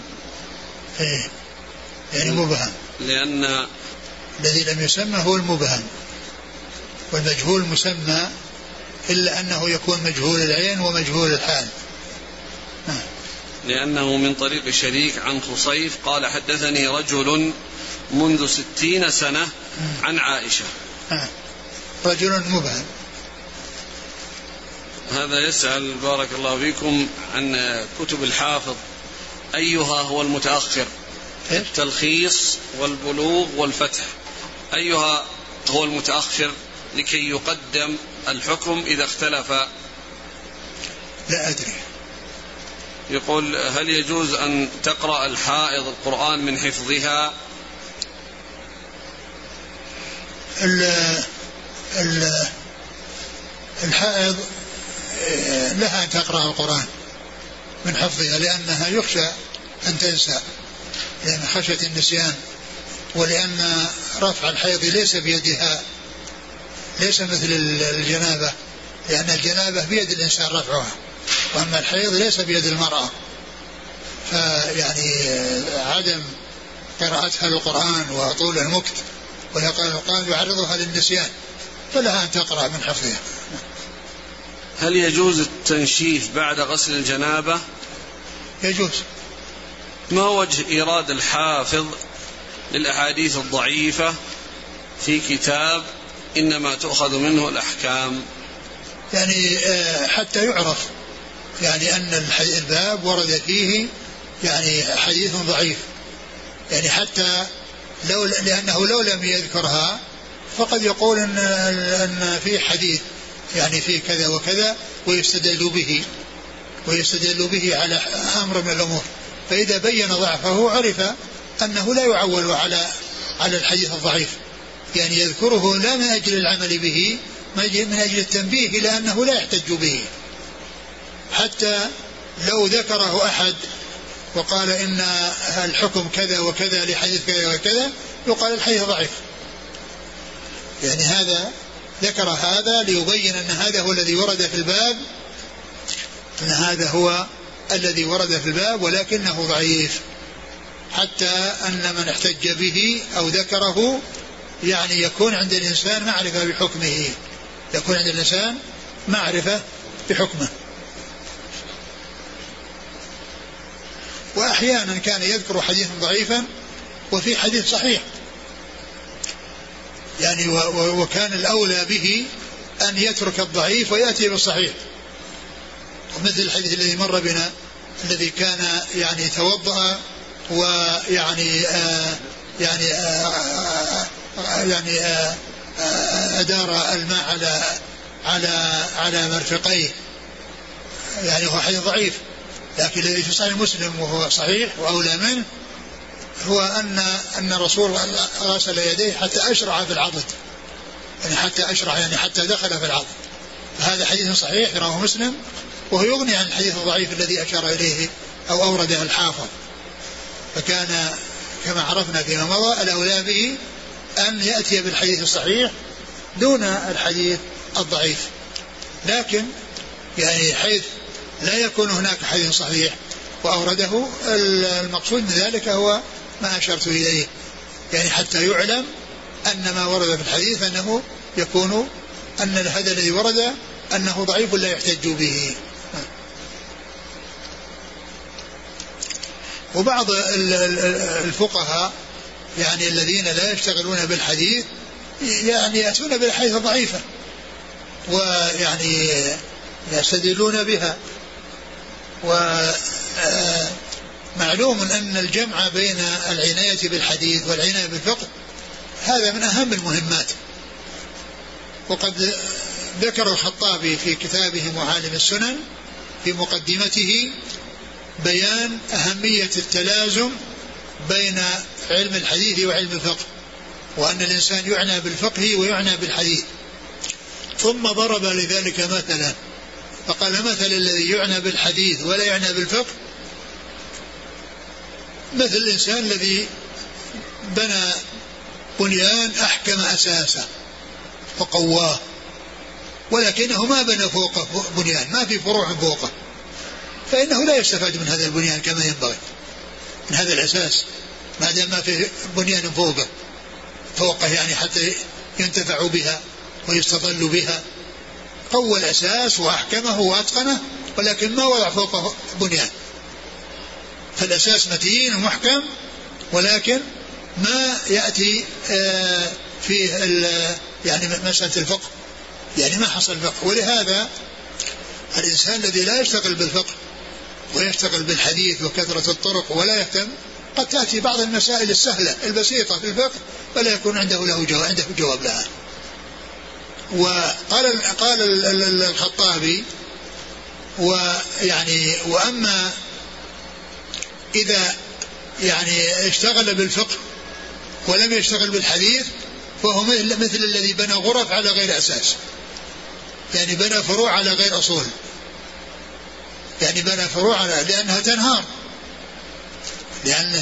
يعني مبهم، لأن الذي لم يسمى هو المبهم، والمجهول مسمى إلا أنه يكون مجهول العين ومجهول الحال، لأنه من طريق شريك عن خصيف قال حدثني رجل منذ 60 سنة عن عائشة، رجل مبهم. هذا يسأل بارك الله فيكم عن كتب الحافظ، أيها هو المتأخر؟ التلخيص والبلوغ والفتح، أيها هو المتأخر لكي يقدم الحكم إذا اختلف؟ لا أدري. يقول هل يجوز أن تقرأ الحائض القرآن من حفظها؟ الحائض لها أن تقرأ القرآن من حفظها، لأنها يخشى أن تنسى، لأن خشية النسيان، ولأن رفع الحيض ليس بيدها، ليس مثل الجنابة، لأن الجنابة بيد الإنسان رفعها، وأما الحيض ليس بيد المرأة، فيعني عدم قراءتها للقرآن وطول المكت والقرآن يعرضها للنسيان، فلها أن تقرأ من حفظها. هل يجوز التنشيف بعد غسل الجنابة؟ يجوز. ما وجه إيراد الحافظ للأحاديث الضعيفة في كتاب إنما تؤخذ منه الأحكام؟ يعني حتى يعرف يعني أن الباب ورد فيه يعني حديث ضعيف، يعني حتى لو لأنه لو لم يذكرها فقد يقول أن في حديث يعني في كذا وكذا، ويستدل به على أمر من الأمور، فإذا بين ضعفه عرف أنه لا يعول على الحديث الضعيف، يعني يذكره لا من أجل العمل به، من أجل التنبيه إلى أنه لا يحتج به. حتى لو ذكره أحد وقال إن الحكم كذا وكذا لحديث كذا وكذا، يقال الحديث ضعيف، يعني هذا ذكر هذا ليبين أن هذا هو الذي ورد في الباب، أن هذا هو الذي ورد في الباب ولكنه ضعيف، حتى أن من احتج به أو ذكره يعني يكون عند الإنسان معرفة بحكمه، يكون عند الإنسان معرفة بحكمه. وأحيانا كان يذكر حديثا ضعيفا وفي حديث صحيح، يعني وكان الأولى به أن يترك الضعيف ويأتي بالصحيح، مثل الحديث الذي مر بنا الذي كان يعني توضأ ويعني يعني يعني أدار الماء على على على مرفقيه، يعني هو حديث ضعيف، لكن الذي في صحيح مسلم وهو صحيح وأولى منه هو أن الرسول غسل يديه حتى أشرع في العضد، يعني حتى أشرع يعني حتى دخل في العضد، فهذا حديث صحيح رواه مسلم، وهو يغني عن الحديث الضعيف الذي أشار إليه أو أورده الحافظ. فكان كما عرفنا فيما مضى الأولى به أن يأتي بالحديث الصحيح دون الحديث الضعيف، لكن يعني حيث لا يكون هناك حديث صحيح وأورده، المقصود من ذلك هو ما أشرت إليه، يعني حتى يعلم أن ما ورد في الحديث أنه يكون أن هذا الذي ورد أنه ضعيف لا يحتج به. وبعض الفقهاء يعني الذين لا يشتغلون بالحديث يعني يأتون بالحديث ضعيفة، ويعني يستدلون بها. ومعلوم أن الجمع بين العناية بالحديث والعناية بالفقه هذا من أهم المهمات. وقد ذكر الخطابي في كتابه معالم السنن في مقدمته بيان أهمية التلازم بين علم الحديث وعلم الفقه، وأن الإنسان يعنى بالفقه ويعنى بالحديث. ثم ضرب لذلك مثلا فقال: مثل الذي يعنى بالحديث ولا يعنى بالفقه مثل الإنسان الذي بنى بنيان أحكم أساسه وقواه، ولكنه ما بنى فوقه بنيان، ما في فروع فوقه، فإنه لا يستفاد من هذا البنيان كما ينبغي، من هذا الأساس، ما دام ما في بنيان فوقه يعني حتى ينتفع بها ويستظل بها. قوى الأساس وأحكمه وأتقنه، ولكن ما وضع فوقه بنيان، فالأساس متين ومحكم، ولكن ما يأتي فيه يعني مسألة الفقه، يعني ما حصل فقه. ولهذا الإنسان الذي لا يشتغل بالفقه ويشتغل بالحديث وكثرة الطرق ولا يهتم، قد تأتي بعض المسائل السهلة البسيطة في الفقه ولا يكون عنده جواب لها. وقال الخطابي: ويعني وأما إذا يعني اشتغل بالفقه ولم يشتغل بالحديث فهو مثل الذي بنى غرف على غير أساس، يعني بنى فروع على غير أصول، يعني بنى فروع على لأنها تنهار، لأن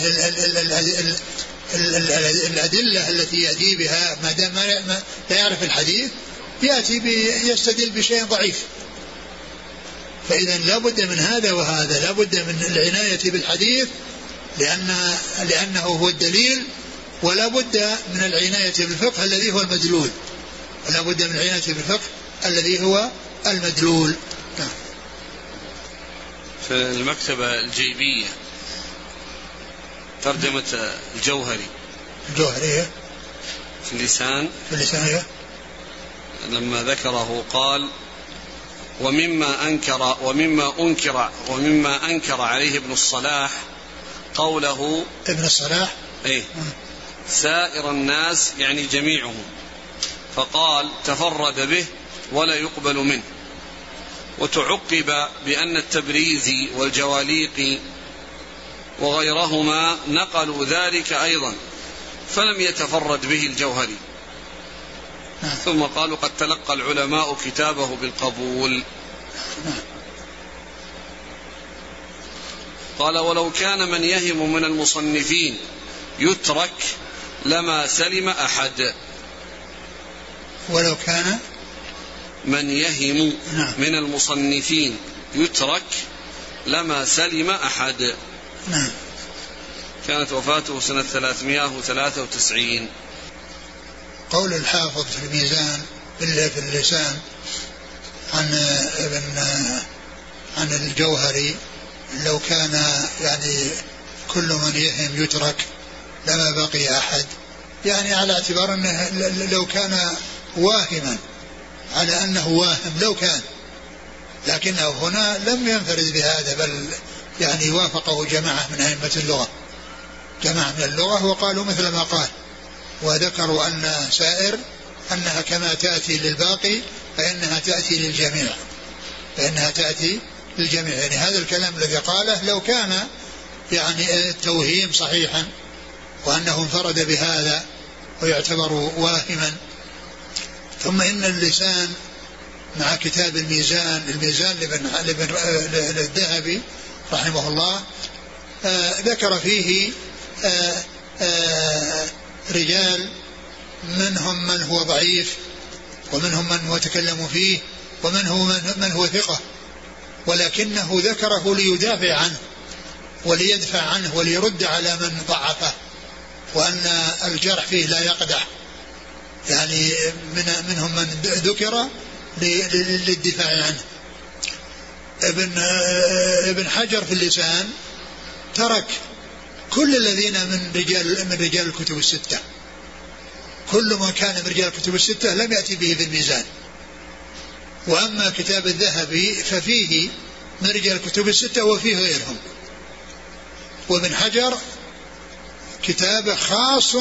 الأدلة التي يأتي بها ما دام لا يعرف الحديث يأتي يستدل بشيء ضعيف. فإذا لا بد من هذا وهذا، لا بد من العناية بالحديث لأنه هو الدليل، ولا بد من العناية بالفقه الذي هو المدلول، ولا بد من العناية بالفقه الذي هو المدلول. في المكتبة الجيبية ترجمة الجوهري في اللسان لما ذكره قال: ومما أنكر عليه ابن الصلاح سائر الناس، يعني جميعهم، فقال: تفرد به ولا يقبل منه. وتعقب بأن التبريزي والجواليقي وغيرهما نقلوا ذلك أيضا، فلم يتفرد به الجوهري. ثم قالوا: قد تلقى العلماء كتابه بالقبول. قال: ولو كان من يهم من المصنفين يترك لما سلم أحد. ولو كان من يهم من المصنفين يترك لما سلم أحد. كانت وفاته سنة 393. قول الحافظ في الميزان في اللسان عن الجوهري: لو كان يعني كل من يهم يترك لما بقي أحد، يعني على اعتبار أنه لو كان واهما، على أنه واهم لو كان، لكنه هنا لم ينفرد بهذا، بل يعني وافقه جماعة من أئمة اللغة، جماعة من اللغة، وقالوا مثل ما قال، وذكروا أن سائر أنها كما تأتي للباقي فإنها تأتي للجميع. يعني هذا الكلام الذي قاله لو كان يعني التوهيم صحيحا وأنه انفرد بهذا ويعتبر واهما. ثم إن اللسان مع كتاب الميزان للذهبي رحمه الله ذكر فيه رجال منهم من هو ضعيف، ومنهم من هو تكلم فيه، ومنهم من هو ثقة، ولكنه ذكره ليدافع عنه وليدفع عنه وليرد على من ضعفه، وأن الجرح فيه لا يقدح، يعني منهم من ذكر للدفاع عنه. ابن حجر في اللسان ترك كل الذين من رجال الكتب الستة، كل ما كان من رجال الكتب الستة لم يأتي به في الميزان، وأما كتاب الذهبي ففيه من رجال الكتب الستة وفيه غيرهم. وابن حجر كتاب خاص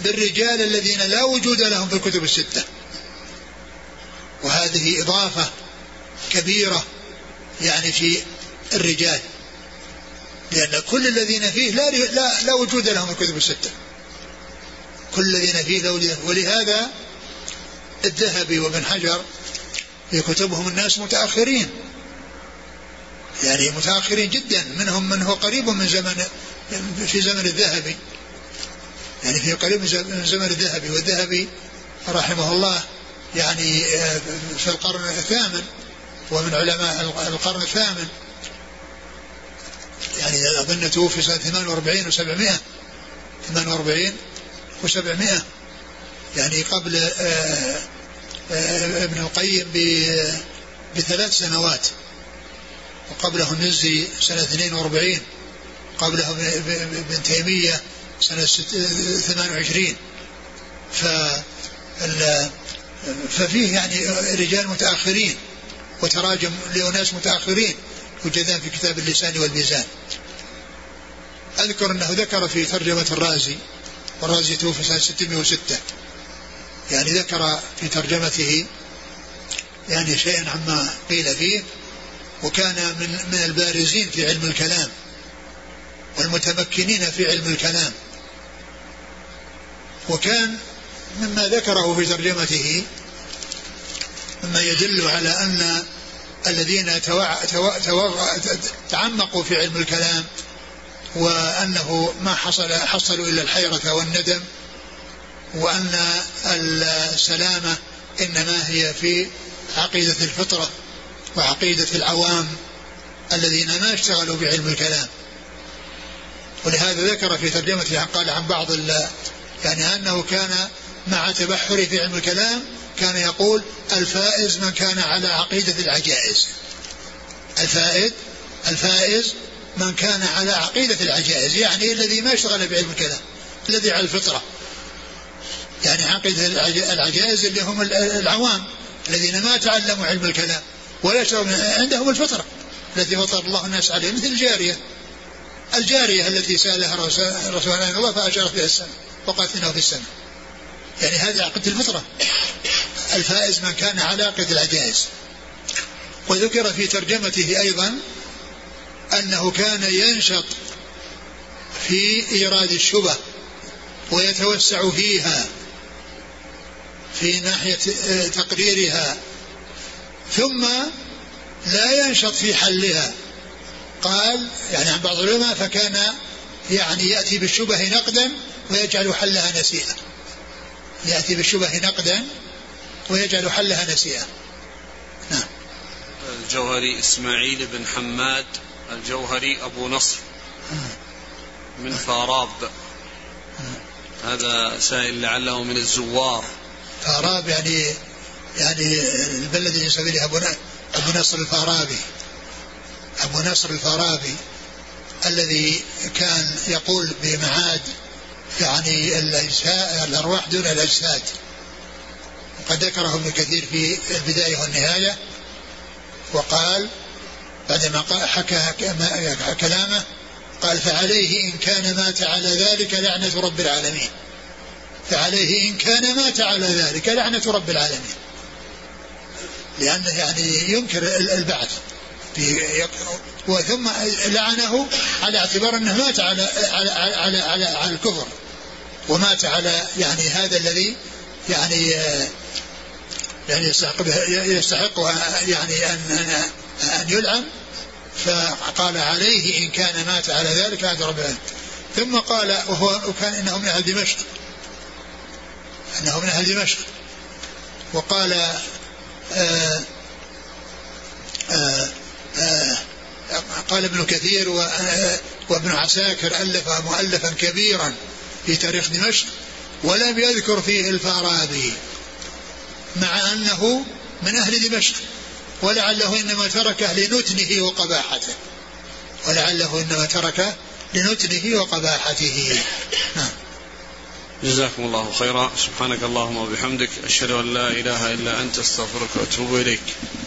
بالرجال الذين لا وجود لهم في الكتب الستة، وهذه إضافة كبيرة يعني في الرجال، لأن كل الذين فيه لا وجود لهم الكتب الستة، كل الذين فيه لا وجود لهم. ولهذا الذهبي وابن حجر في كتبهم الناس متأخرين، يعني متأخرين جدا، منهم من هو قريب من زمن في زمن الذهبي، يعني في قريب من زمن الذهبي، والذهبي رحمه الله يعني في القرن الثامن ومن علماء القرن الثامن، يعني أظن توفي سنة 48 و700، يعني قبل ابن القيم بثلاث سنوات، وقبله النزي سنة 42، قبله ابن تيمية سنة 28. ففيه يعني رجال متأخرين وتراجم لأناس متأخرين يوجدان في كتاب اللسان والميزان. أذكر أنه ذكر في ترجمة الرازي، والرازي توفي سنة 606، يعني ذكر في ترجمته يعني شيئا عما قيل فيه، وكان من البارزين في علم الكلام والمتمكنين في علم الكلام. وكان مما ذكره في ترجمته مما يدل على أن الذين تعمقوا في علم الكلام وأنه ما حصلوا إلا الحيرة والندم، وأن السلامة إنما هي في عقيدة الفطرة وعقيدة العوام الذين ما اشتغلوا بعلم الكلام. ولهذا ذكر في ترجمته قال عن بعض يعني أنه كان مع تبحره في علم الكلام كان يقول الفائز من كان على عقيدة العجائز، الفائز من كان على عقيدة العجائز، يعني الذي ما اشتغل بعلم الكلام، الذي على الفطرة، يعني عقيدة العجائز اللي هم العوام الذين ما تعلموا علم الكلام ولا يشتغلون، عندهم الفطرة التي فطر الله الناس عليها، مثل الجارية التي سألها الرسول عن الله فأشارت بها السماء وقالت إنه في السماء، يعني هذه عقيدة الفطرة. الفائز من كان على عقيدة العجائز. وذكر في ترجمته أيضا أنه كان ينشط في إيراد الشبه ويتوسع فيها في ناحية تقريرها، ثم لا ينشط في حلها. قال يعني عن بعض العلماء فكان يعني يأتي بالشبه نقدا ويجعل حلها نسيئة، يأتي بالشبه نقدا ويجعل حلها نسيئة. نعم. الجوهري إسماعيل بن حماد الجوهري أبو نصر من فاراب، هذا سائل لعله من الزوار. فاراب يعني البلد اللي يسميه أبو نصر الفارابي، أبو نصر الفارابي الذي كان يقول بمعاد يعني الأرواح دون الأجساد، وقد ذكره ابن كثير في البداية والنهاية، وقال بعدما حكى كلامه قال فعليه إن كان مات على ذلك لعنة رب العالمين، فعليه إن كان مات على ذلك لعنة رب العالمين، لأنه يعني ينكر البعث، وثم لعنه على اعتبار أنه مات على الكفر، ومات على يعني هذا الذي يعني يستحق يعني أن يلعن، فقال عليه إن كان مات على ذلك لعنة رب العالمين. ثم قال وكان إنه من أهل دمشق، أنه من أهل دمشق، وقال قال ابن كثير وابن عساكر ألف مؤلفا كبيرا في تاريخ دمشق ولم يذكر فيه الفارابي، مع أنه من أهل دمشق، ولعله إنما تركه لنتنه وقباحته، ولعله إنما تركه لنتنه وقباحته. نعم. جزاكم الله خيرا. سبحانك اللهم وبحمدك، أشهد أن لا إله إلا أنت، استغفرك وأتوب إليك.